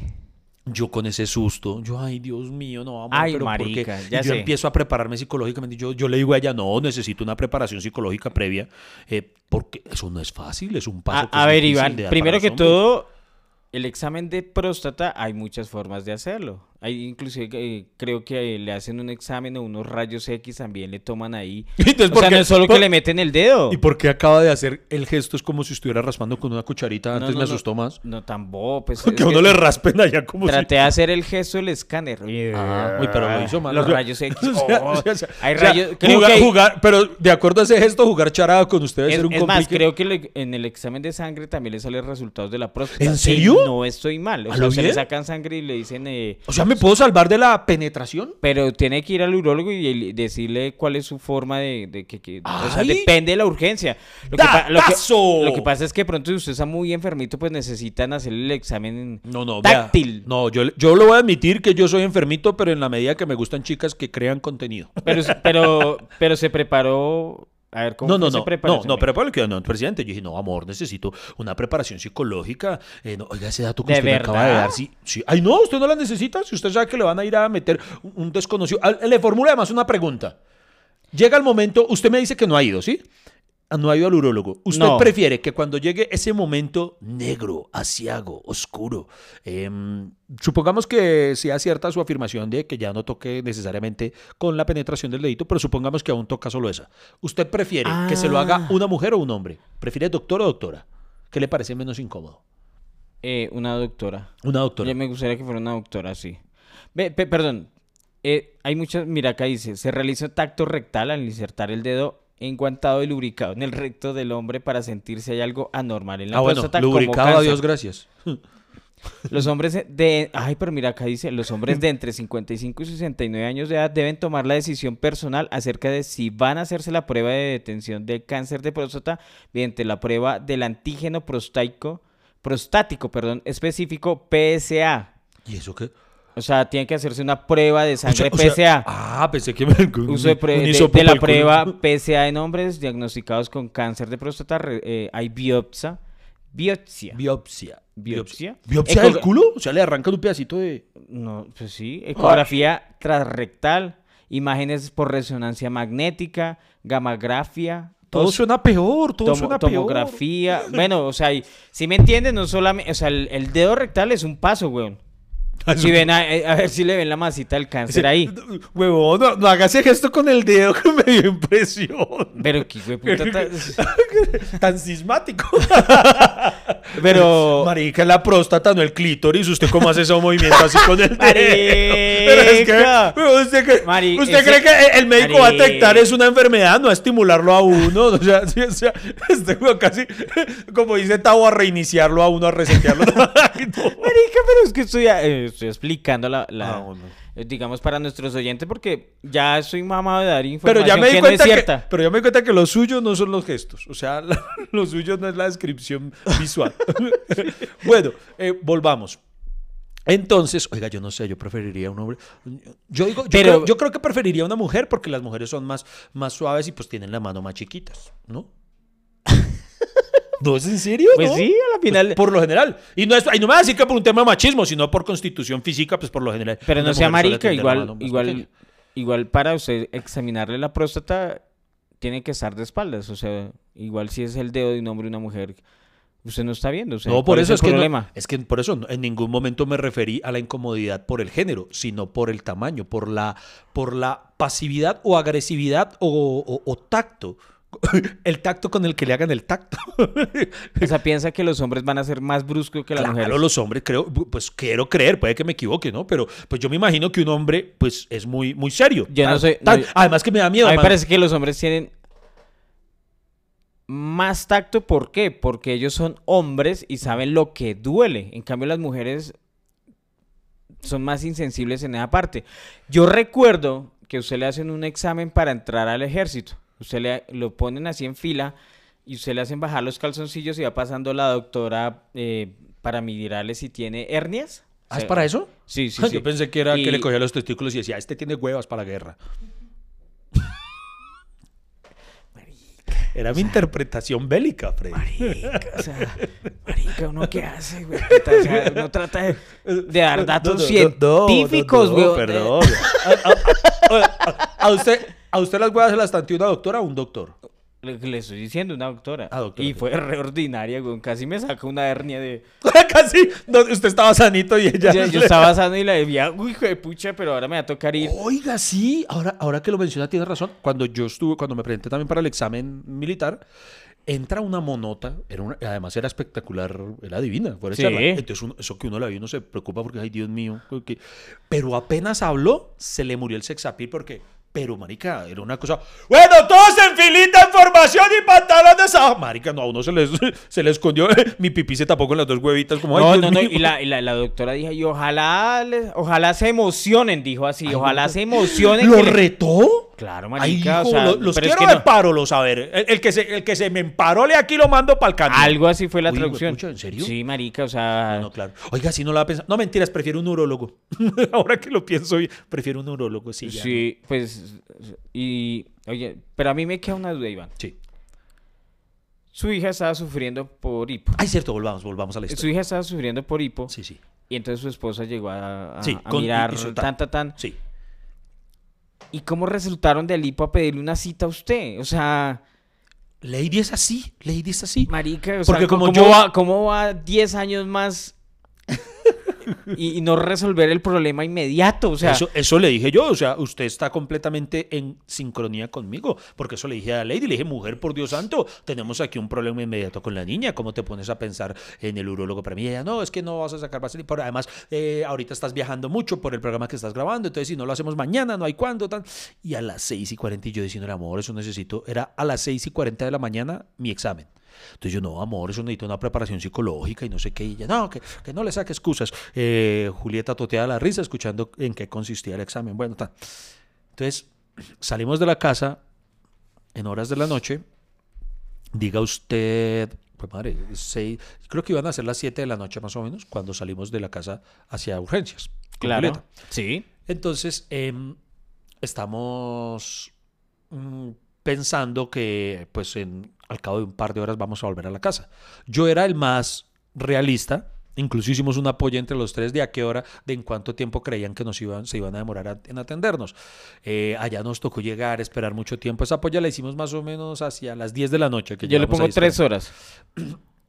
Yo con ese susto, yo, ay, Dios mío, no, vamos, ay, pero marica, porque ya yo sé. Empiezo a prepararme psicológicamente. Yo, yo le digo a ella, no, necesito una preparación psicológica previa, eh, porque eso no es fácil, es un paso. A, a ver, Iván, primero que todo, el examen de próstata hay muchas formas de hacerlo. Hay, inclusive eh, creo que eh, le hacen un examen o unos rayos X también le toman ahí. Entonces, o sea, qué? No es solo ¿Por... que le meten el dedo. ¿Y por qué acaba de hacer el gesto? Es como si estuviera raspando con una cucharita. Antes no, no, me asustó no, más. No, tampoco. Pues, que uno que le raspen allá como Traté si... de hacer el gesto del escáner. Ah, uy, pero lo hizo mal. Los rayos X. Oh, o sea, o sea, hay rayos... O sea, creo jugar, que... jugar, pero de acuerdo a ese gesto, jugar charada con ustedes era un complique. Es más, creo que le, en el examen de sangre también le salen resultados de la próstata. ¿En serio? Sí, no estoy mal. O sea, se bien? le sacan sangre y le dicen... Eh, o sea, ¿me puedo salvar de la penetración? Pero tiene que ir al urólogo y decirle cuál es su forma de... de que, que, o sea, depende de la urgencia. Lo que, pa, lo, que, lo que pasa es que pronto si usted está muy enfermito, pues necesitan hacer el examen no, no, táctil. Vea, no, yo, yo lo voy a admitir que yo soy enfermito, pero en la medida que me gustan chicas que crean contenido. Pero, pero, pero se preparó... A ver, ¿cómo no, no, no, no, no, pero para el que no, el presidente, yo dije, no, amor, necesito una preparación psicológica. Eh, no, oiga, ese dato que ¿De usted verdad? me acaba de dar. Sí, sí. Ay, no, usted no la necesita. Si usted sabe que le van a ir a meter un desconocido. Le formulo además una pregunta. Llega el momento, usted me dice que no ha ido, ¿sí? No ha ido al urólogo. ¿Usted no. prefiere que cuando llegue ese momento negro, asiago, oscuro, eh, supongamos que sea cierta su afirmación de que ya no toque necesariamente con la penetración del dedito, pero supongamos que aún toca solo esa? ¿Usted prefiere ah. que se lo haga una mujer o un hombre? ¿Prefiere doctor o doctora? ¿Qué le parece menos incómodo? Eh, una doctora. Una doctora. Yo me gustaría que fuera una doctora, sí. Be, be, perdón. Eh, hay muchas... Mira, acá dice, se realiza tacto rectal al insertar el dedo enguantado y lubricado en el recto del hombre para sentir si hay algo anormal en la ah, próstata. Ah, bueno, lubricado, a Dios gracias. Los hombres de... Ay, pero mira, acá dice, los hombres de entre cincuenta y cinco y sesenta y nueve años de edad deben tomar la decisión personal acerca de si van a hacerse la prueba de detección del cáncer de próstata mediante la prueba del antígeno prostático, prostático perdón, específico P S A. ¿Y eso qué? O sea, tienen que hacerse una prueba de sangre o sea, P S A. O sea, ah, pensé que me... Uso de, pre, de, de la prueba P S A en hombres diagnosticados con cáncer de próstata. Eh, hay biopsia. Biopsia. Biopsia. ¿Biopsia? ¿Biopsia del culo? O sea, le arrancan un pedacito de... No, pues sí. Ecografía Ay. transrectal, imágenes por resonancia magnética, gammagrafía... Todo suena peor, todo tomo, suena tomografía. peor. Tomografía. Bueno, o sea, si ¿sí me entienden? No solamente... O sea, el, el dedo rectal es un paso, weón. Si ven a, a ver si le ven la masita del cáncer ahí. Huevón, no, no hagas ese gesto con el dedo que me dio impresión. Pero qué hueputa tan... tan sismático. Pero... Marica, la próstata, no el clítoris. ¿Usted cómo hace ese movimiento así con el dedo? Pero es que... ¿Usted, cree, Mari, usted ese... cree que el médico Mari... va a detectar es una enfermedad? No a estimularlo a uno. O sea, sí, o sea este huevo casi... Como dice Tavo, a reiniciarlo a uno, a resetearlo. Marica, pero es que estoy... A... Estoy explicando la, la, ah, bueno. digamos, para nuestros oyentes, porque ya estoy mamado de dar información pero ya me di cuenta que no es cierta. Que, pero yo me di cuenta que los suyos no son los gestos, o sea, la, los suyos no es la descripción visual. Bueno, eh, volvamos. Entonces, oiga, yo no sé, yo preferiría un hombre. Yo digo, yo, pero, creo, yo creo que preferiría una mujer porque las mujeres son más, más suaves y pues tienen la mano más chiquitas, ¿no? ¿No es en serio? Pues ¿no? Sí, a la final. Pues, por lo general. Y no, es, y no me va a decir que por un tema de machismo, sino por constitución física, pues por lo general. Pero no sea marica, igual, igual, igual para usted examinarle la próstata, tiene que estar de espaldas. O sea, igual si es el dedo de un hombre o una mujer. Usted no está viendo. O sea, no, por eso es que no, es que por eso no, en ningún momento me referí a la incomodidad por el género, sino por el tamaño, por la, por la pasividad o agresividad o, o, o tacto. El tacto con el que le hagan el tacto. O sea, piensa que los hombres van a ser más bruscos que las claro, mujeres. Claro, los hombres, creo, pues quiero creer, puede que me equivoque, ¿no? Pero pues yo me imagino que un hombre, pues es muy, muy serio. Yo tan, no sé. No, además que me da miedo. A mí me parece que los hombres tienen más tacto, ¿por qué? Porque ellos son hombres y saben lo que duele. En cambio, las mujeres son más insensibles en esa parte. Yo recuerdo que a usted le hacen un examen para entrar al ejército. Usted le, lo ponen así en fila y usted le hacen bajar los calzoncillos y va pasando la doctora eh, para mirarle si tiene hernias. ¿Ah, o sea, es para eso? Sí, sí, sí. Yo pensé que era y... que le cogía los testículos y decía, este tiene huevas para la guerra. Era mi, o sea, interpretación bélica, Freddy. Marica, o sea, marica, ¿uno qué hace, güey? O sea, uno trata de, de dar datos no, no, científicos, güey. No, no, no, perdón. A, a, a, usted, ¿A usted las huevas se las tanteó una doctora o un doctor? Le, le estoy diciendo, una doctora. Ah, doctora. Y fue reordinaria, güey. Casi me sacó una hernia de... Casi. No, usted estaba sanito y ella... Yo, yo estaba sano y la debía... Uy, hijo de pucha, pero ahora me va a tocar ir... Oiga, sí. Ahora, ahora que lo menciona, tiene razón. Cuando yo estuve... Cuando me presenté también para el examen militar... Entra una monota, era una, además era espectacular, era divina. Fuera sí. Entonces uno, eso que uno la vio, uno se preocupa porque, ay Dios mío, porque... pero apenas habló, se le murió el sex appeal porque, pero marica, era una cosa, bueno, todos en filita, en formación y pantalones, ah, marica, no, a uno se le se les escondió, mi pipí se tapó con las dos huevitas, como, ay, no, Dios no, mío. No, y la, y la, la doctora dijo, y ojalá, les, ojalá se emocionen, dijo así, ay, ojalá no. se emocionen. ¿Lo retó? Claro, marica. Ay, hijo, o sea, los pero quiero es que de paro, los a ver. El, el, que se, el que se me emparole aquí lo mando para el camino. Algo así fue la Uy, traducción. Escucha, ¿en serio? Sí, marica, o sea... No, no, claro. Oiga, si no lo va a pensar... No, mentiras, prefiero un neurólogo. Ahora que lo pienso, prefiero un neurólogo, sí. Ya, sí, ¿no? Pues... Y... Oye, pero a mí me queda una duda, Iván. Sí. Su hija estaba sufriendo por hipo. Ay, cierto, volvamos, volvamos a la historia. Su hija estaba sufriendo por hipo. Sí, sí. Y entonces su esposa llegó a, a, sí, a con, mirar tan, tan, tan... tan sí. ¿Y cómo resultaron del hipo a pedirle una cita a usted? O sea... Lady es así, Lady es así. Marica, o Porque sea, como ¿cómo, yo... va, ¿cómo va diez años más y, y no resolver el problema inmediato? O sea... Eso, eso le dije yo, o sea, usted está completamente en sincronía conmigo. Porque eso le dije a Lady, le dije, mujer, por Dios santo, tenemos aquí un problema inmediato con la niña. ¿Cómo te pones a pensar en el urólogo para mí? Y ella, no, es que no vas a sacar base. Pero además, eh, ahorita estás viajando mucho por el programa que estás grabando. Entonces, si no lo hacemos mañana, no hay cuándo. Tan... Y a las seis y cuarenta, y yo diciendo, amor, eso necesito. Era a las seis y cuarenta de la mañana mi examen. Entonces yo, no, amor, eso necesita una preparación psicológica y no sé qué. Y ella, no, que, que no le saque excusas. Eh, Julieta toteada la risa escuchando en qué consistía el examen. Bueno, tal. Entonces salimos de la casa en horas de la noche. Diga usted, pues madre, seis, creo que iban a ser las siete de la noche más o menos cuando salimos de la casa hacia urgencias. Claro, Julieta. Sí. Entonces eh, estamos mm, pensando que pues en... Al cabo de un par de horas vamos a volver a la casa. Yo era el más realista. Incluso hicimos una polla entre los tres de a qué hora, de en cuánto tiempo creían que nos iban, se iban a demorar a, en atendernos. Eh, allá nos tocó llegar, esperar mucho tiempo. Esa polla la hicimos más o menos hacia las diez de la noche. Que yo le pongo tres horas.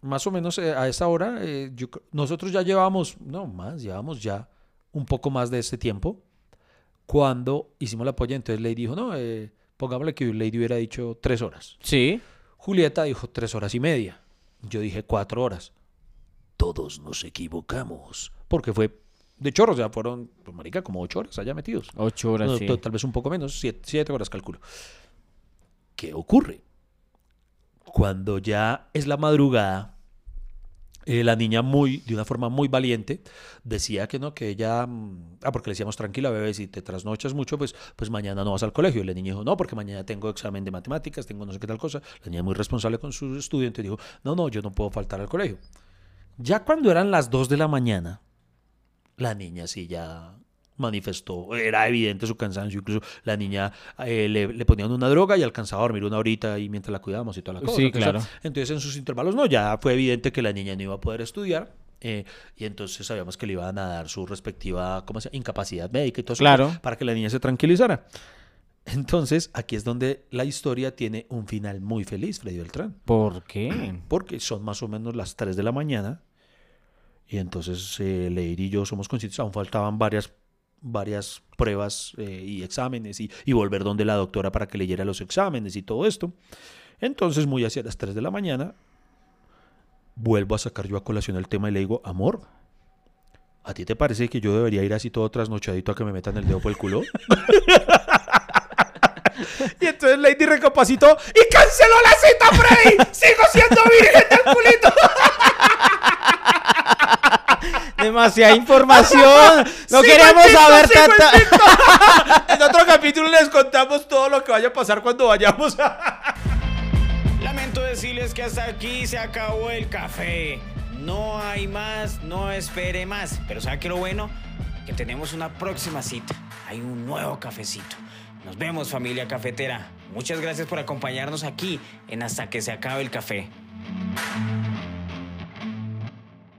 Más o menos eh, a esa hora. Eh, yo, nosotros ya llevamos, no más, llevamos ya un poco más de ese tiempo. Cuando hicimos la polla, entonces Lady dijo, no, eh, pongámosle que Lady hubiera dicho tres horas. Sí. Julieta dijo tres horas y media. Yo dije cuatro horas. Todos nos equivocamos. Porque fue de chorro, o sea, fueron, pues, marica, como ocho horas allá metidos. Ocho horas, no, sí. Tal vez un poco menos, siete, siete horas calculo. ¿Qué ocurre? Cuando ya es la madrugada, Eh, la niña, muy, de una forma muy valiente, decía que no, que ella... Ah, porque le decíamos, tranquila, bebé, si te trasnochas mucho, pues, pues mañana no vas al colegio. Y la niña dijo, no, porque mañana tengo examen de matemáticas, tengo no sé qué tal cosa. La niña es muy responsable con sus estudios, dijo, no, no, yo no puedo faltar al colegio. Ya cuando eran las dos de la mañana, la niña sí ya manifestó, era evidente su cansancio, incluso la niña eh, le, le ponían una droga y alcanzaba a dormir una horita y mientras la cuidábamos y toda la cosa. Sí, claro. Sea. Entonces en sus intervalos no, ya fue evidente que la niña no iba a poder estudiar eh, y entonces sabíamos que le iban a dar su respectiva, ¿cómo se llama?, incapacidad médica y todo eso, claro, para que la niña se tranquilizara. Entonces, aquí es donde la historia tiene un final muy feliz, Freddy Beltrán. ¿Por qué? Porque son más o menos las tres de la mañana y entonces eh, Lady y yo somos conscientes, aún faltaban varias varias pruebas eh, y exámenes y, y volver donde la doctora para que leyera los exámenes y todo esto. Entonces, muy hacia las tres de la mañana, vuelvo a sacar yo a colación el tema y le digo, amor, ¿a ti te parece que yo debería ir así todo trasnochadito a que me metan el dedo por el culo? Y entonces Lady recapacitó y canceló la cita, Freddy. Sigo siendo virgen del culito. Demasiada información. No queremos saber tanta. En otro capítulo les contamos todo lo que vaya a pasar cuando vayamos. Lamento decirles que hasta aquí se acabó el café. No hay más, no espere más. Pero ¿sabe qué lo bueno? Que tenemos una próxima cita. Hay un nuevo cafecito. Nos vemos, familia cafetera. Muchas gracias por acompañarnos aquí en Hasta que se acabe el café.